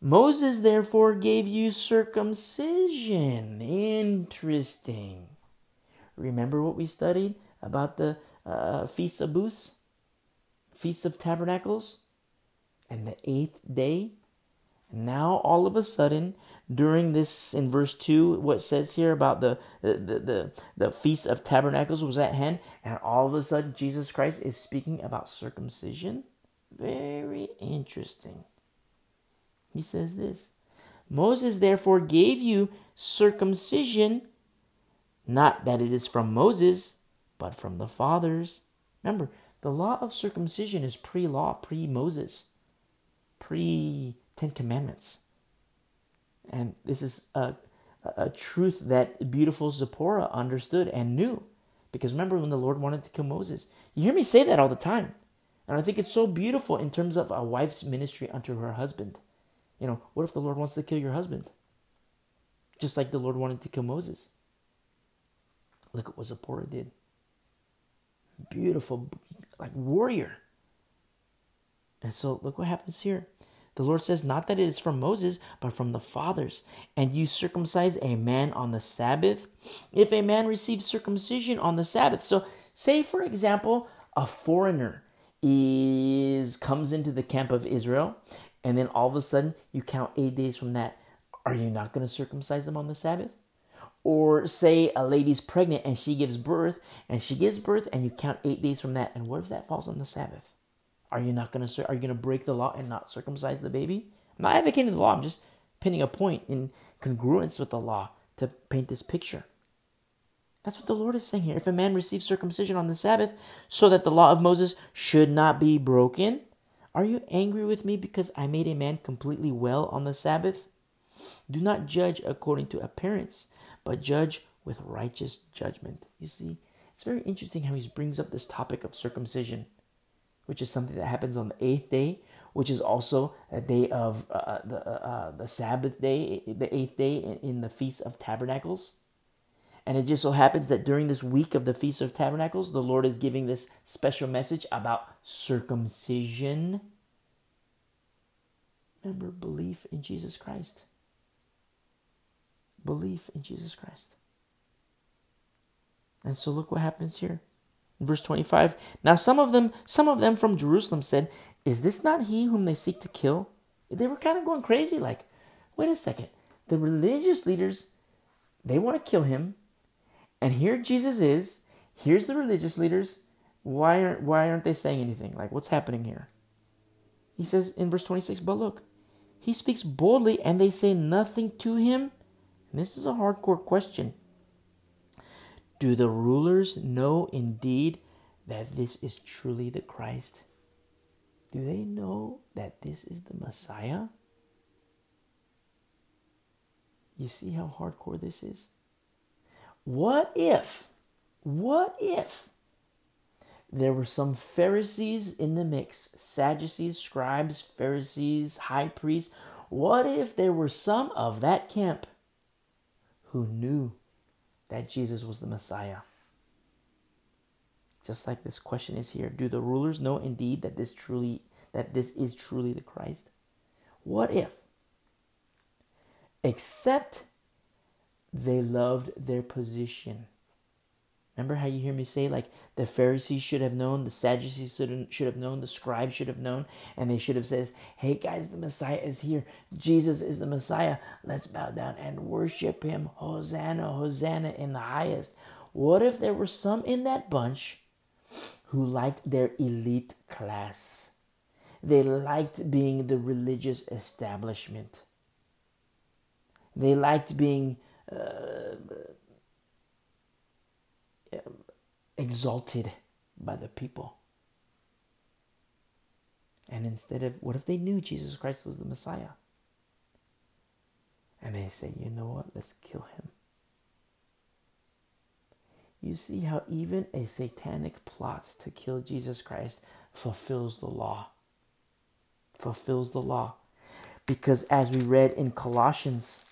Moses therefore gave you circumcision. Interesting. Remember what we studied about the uh, Feast of Booths? Feast of Tabernacles? And the eighth day? Now, all of a sudden, during this, in verse two, what it says here about the, the, the, the, the Feast of Tabernacles was at hand, and all of a sudden, Jesus Christ is speaking about circumcision? Very interesting. He says this, Moses therefore gave you circumcision, not that it is from Moses, but from the fathers. Remember, the law of circumcision is pre-law, pre-Moses, pre-Ten Commandments. And this is a, a truth that beautiful Zipporah understood and knew. Because remember when the Lord wanted to kill Moses? You hear me say that all the time. And I think it's so beautiful in terms of a wife's ministry unto her husband. You know, what if the Lord wants to kill your husband? Just like the Lord wanted to kill Moses. Look at what Zipporah did. Beautiful, like warrior. And so look what happens here. The Lord says, not that it is from Moses, but from the fathers. And you circumcise a man on the Sabbath, if a man receives circumcision on the Sabbath. So say, for example, a foreigner is comes into the camp of Israel, and then all of a sudden you count eight days from that. Are you not going to circumcise them on the Sabbath? Or say a lady's pregnant and she gives birth, and she gives birth and you count eight days from that. And what if that falls on the Sabbath? Are you not going to, are you going to break the law and not circumcise the baby? I'm not advocating the law. I'm just pinning a point in congruence with the law to paint this picture. That's what the Lord is saying here. If a man receives circumcision on the Sabbath so that the law of Moses should not be broken, are you angry with me because I made a man completely well on the Sabbath? Do not judge according to appearance, but judge with righteous judgment. You see, it's very interesting how he brings up this topic of circumcision, which is something that happens on the eighth day, which is also a day of uh, the uh, the Sabbath day, the eighth day in the Feast of Tabernacles. And it just so happens that during this week of the Feast of Tabernacles, the Lord is giving this special message about circumcision. Remember, belief in Jesus Christ. Belief in Jesus Christ. And so look what happens here. Verse twenty-five. Now some of them, some of them from Jerusalem said, is this not he whom they seek to kill? They were kind of going crazy, like, wait a second. The religious leaders, they want to kill him. And here Jesus is. Here's the religious leaders. Why aren't, why aren't they saying anything? Like, what's happening here? He says in verse twenty-six, but look, he speaks boldly and they say nothing to him. And this is a hardcore question. Do the rulers know indeed that this is truly the Christ? Do they know that this is the Messiah? You see how hardcore this is? What if, what if there were some Pharisees in the mix? Sadducees, scribes, Pharisees, high priests. What if there were some of that camp who knew that Jesus was the Messiah? Just like this question is here. Do the rulers know indeed that this truly, that this is truly the Christ? What if? Except they loved their position. Remember how you hear me say, like, the Pharisees should have known, the Sadducees should have known, the scribes should have known, and they should have said, hey guys, the Messiah is here. Jesus is the Messiah. Let's bow down and worship him. Hosanna, Hosanna in the highest. What if there were some in that bunch who liked their elite class? They liked being the religious establishment. They liked being uh, exalted by the people. And instead of, what if they knew Jesus Christ was the Messiah? And they say, you know what, let's kill him. You see how even a satanic plot to kill Jesus Christ fulfills the law. Fulfills the law. Because as we read in Colossians,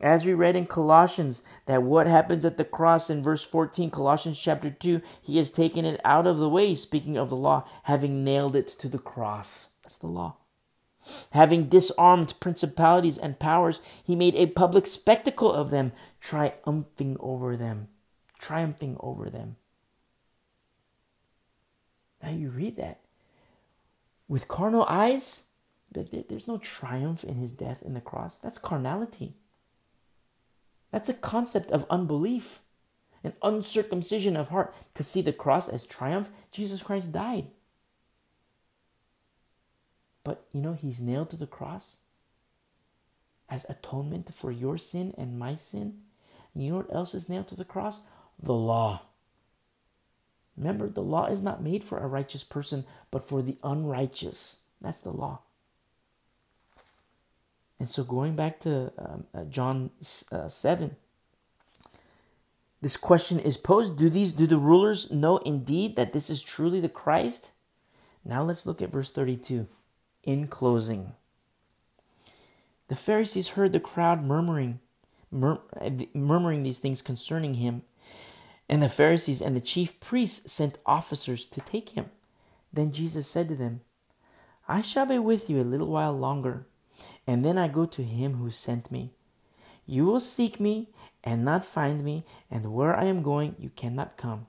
as we read in Colossians, that what happens at the cross in verse fourteen, Colossians chapter two, he has taken it out of the way, speaking of the law, having nailed it to the cross. That's the law. Having disarmed principalities and powers, he made a public spectacle of them, triumphing over them. Triumphing over them. Now you read that. With carnal eyes, there's no triumph in his death in the cross. That's carnality. That's a concept of unbelief, an uncircumcision of heart. To see the cross as triumph, Jesus Christ died. But, you know, he's nailed to the cross as atonement for your sin and my sin. And you know what else is nailed to the cross? The law. Remember, the law is not made for a righteous person, but for the unrighteous. That's the law. And so going back to um, uh, John uh, seven, this question is posed, do these, do the rulers know indeed that this is truly the Christ? Now let's look at verse thirty-two. In closing, the Pharisees heard the crowd murmuring, mur- murmuring these things concerning him. And the Pharisees and the chief priests sent officers to take him. Then Jesus said to them, I shall be with you a little while longer. And then I go to him who sent me. You will seek me and not find me, and where I am going you cannot come.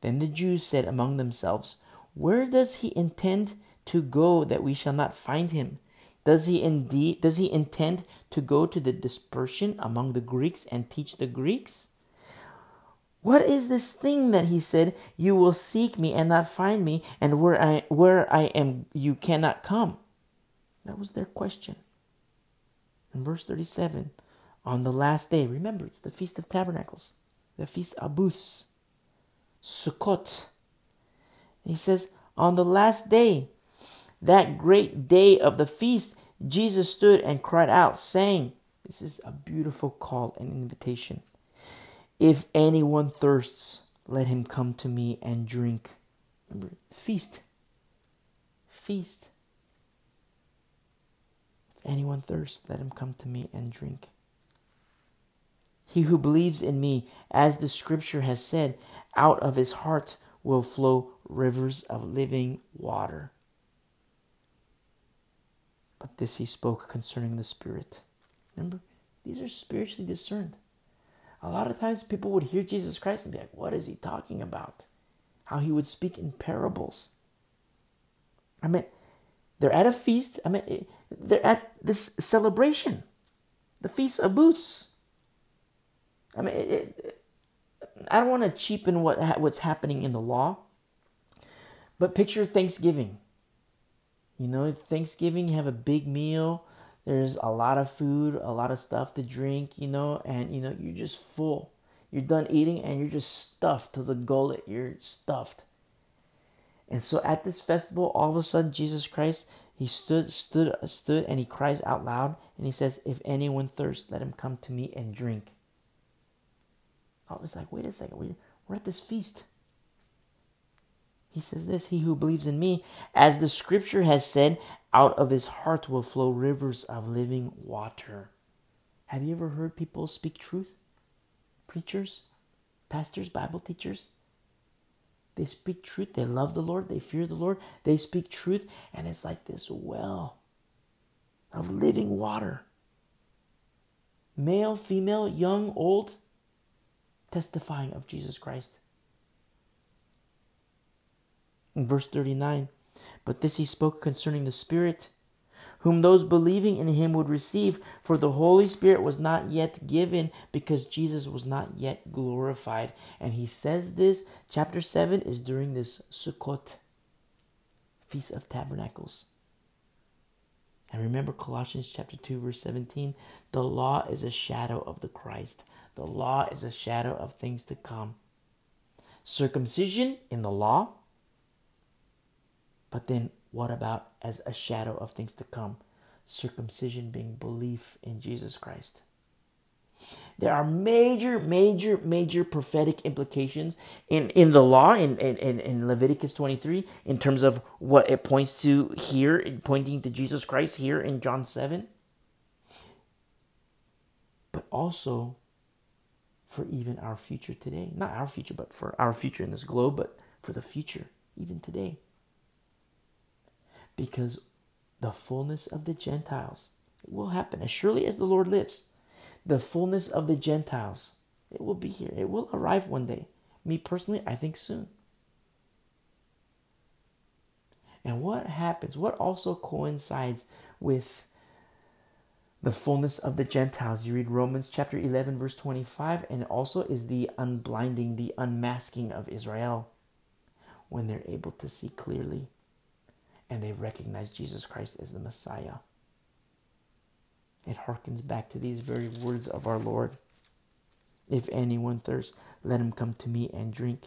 Then the Jews said among themselves, where does he intend to go that we shall not find him? Does he indeed does he intend to go to the dispersion among the Greeks and teach the Greeks? What is this thing that he said, you will seek me and not find me, and where I where I am you cannot come? That was their question. In verse thirty-seven, on the last day, remember, it's the Feast of Tabernacles, the Feast of Booths, Sukkot. He says, on the last day, that great day of the feast, Jesus stood and cried out, saying, this is a beautiful call and invitation. If anyone thirsts, let him come to me and drink. Remember, feast. Feast. Anyone thirsts, let him come to me and drink. He who believes in me, as the scripture has said, out of his heart will flow rivers of living water. But this he spoke concerning the Spirit. Remember, these are spiritually discerned. A lot of times people would hear Jesus Christ and be like, what is he talking about? How he would speak in parables. I mean, they're at a feast. I mean... It, they're at this celebration, the Feast of Booths. I mean, it, it, I don't want to cheapen what what's happening in the law, but picture Thanksgiving. You know, Thanksgiving, you have a big meal. There's a lot of food, a lot of stuff to drink, you know, and, you know, you're just full. You're done eating and you're just stuffed to the gullet. You're stuffed. And so at this festival, all of a sudden, Jesus Christ, He stood, stood, stood, and he cries out loud, and he says, if anyone thirsts, let him come to me and drink. I was like, wait a second, we're at this feast. He says this, he who believes in me, as the scripture has said, out of his heart will flow rivers of living water. Have you ever heard people speak truth? Preachers, pastors, Bible teachers? They speak truth. They love the Lord. They fear the Lord. They speak truth. And it's like this well of living water. Male, female, young, old, testifying of Jesus Christ. In verse thirty-nine, but this he spoke concerning the Spirit, whom those believing in him would receive, for the Holy Spirit was not yet given because Jesus was not yet glorified. And he says this, chapter seven is during this Sukkot, Feast of Tabernacles. And remember Colossians chapter two, verse seventeen, the law is a shadow of the Christ. The law is a shadow of things to come. Circumcision in the law, but then what about as a shadow of things to come? Circumcision being belief in Jesus Christ. There are major, major, major prophetic implications in, in the law, in, in, in Leviticus twenty-three, in terms of what it points to here, pointing to Jesus Christ here in John seven. But also for even our future today. Not our future, but for our future in this globe, but for the future, even today. Because the fullness of the Gentiles, it will happen. As surely as the Lord lives, the fullness of the Gentiles, it will be here. It will arrive one day. Me personally, I think soon. And what happens, what also coincides with the fullness of the Gentiles? You read Romans chapter eleven, verse twenty-five, and also is the unblinding, the unmasking of Israel, when they're able to see clearly and they recognize Jesus Christ as the Messiah. It harkens back to these very words of our Lord. If anyone thirsts, let him come to me and drink.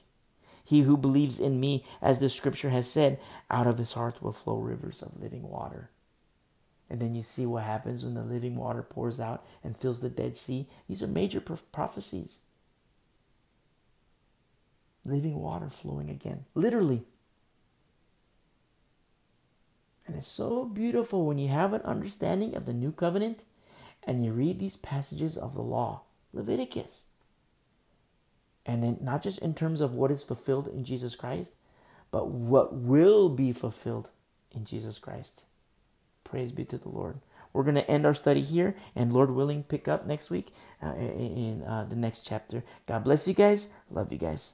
He who believes in me, as the scripture has said, out of his heart will flow rivers of living water. And then you see what happens when the living water pours out and fills the Dead Sea. These are major prophecies. Living water flowing again, literally. And it's so beautiful when you have an understanding of the new covenant and you read these passages of the law, Leviticus. And then not just in terms of what is fulfilled in Jesus Christ, but what will be fulfilled in Jesus Christ. Praise be to the Lord. We're going to end our study here and, Lord willing, pick up next week uh, in uh, the next chapter. God bless you guys. Love you guys.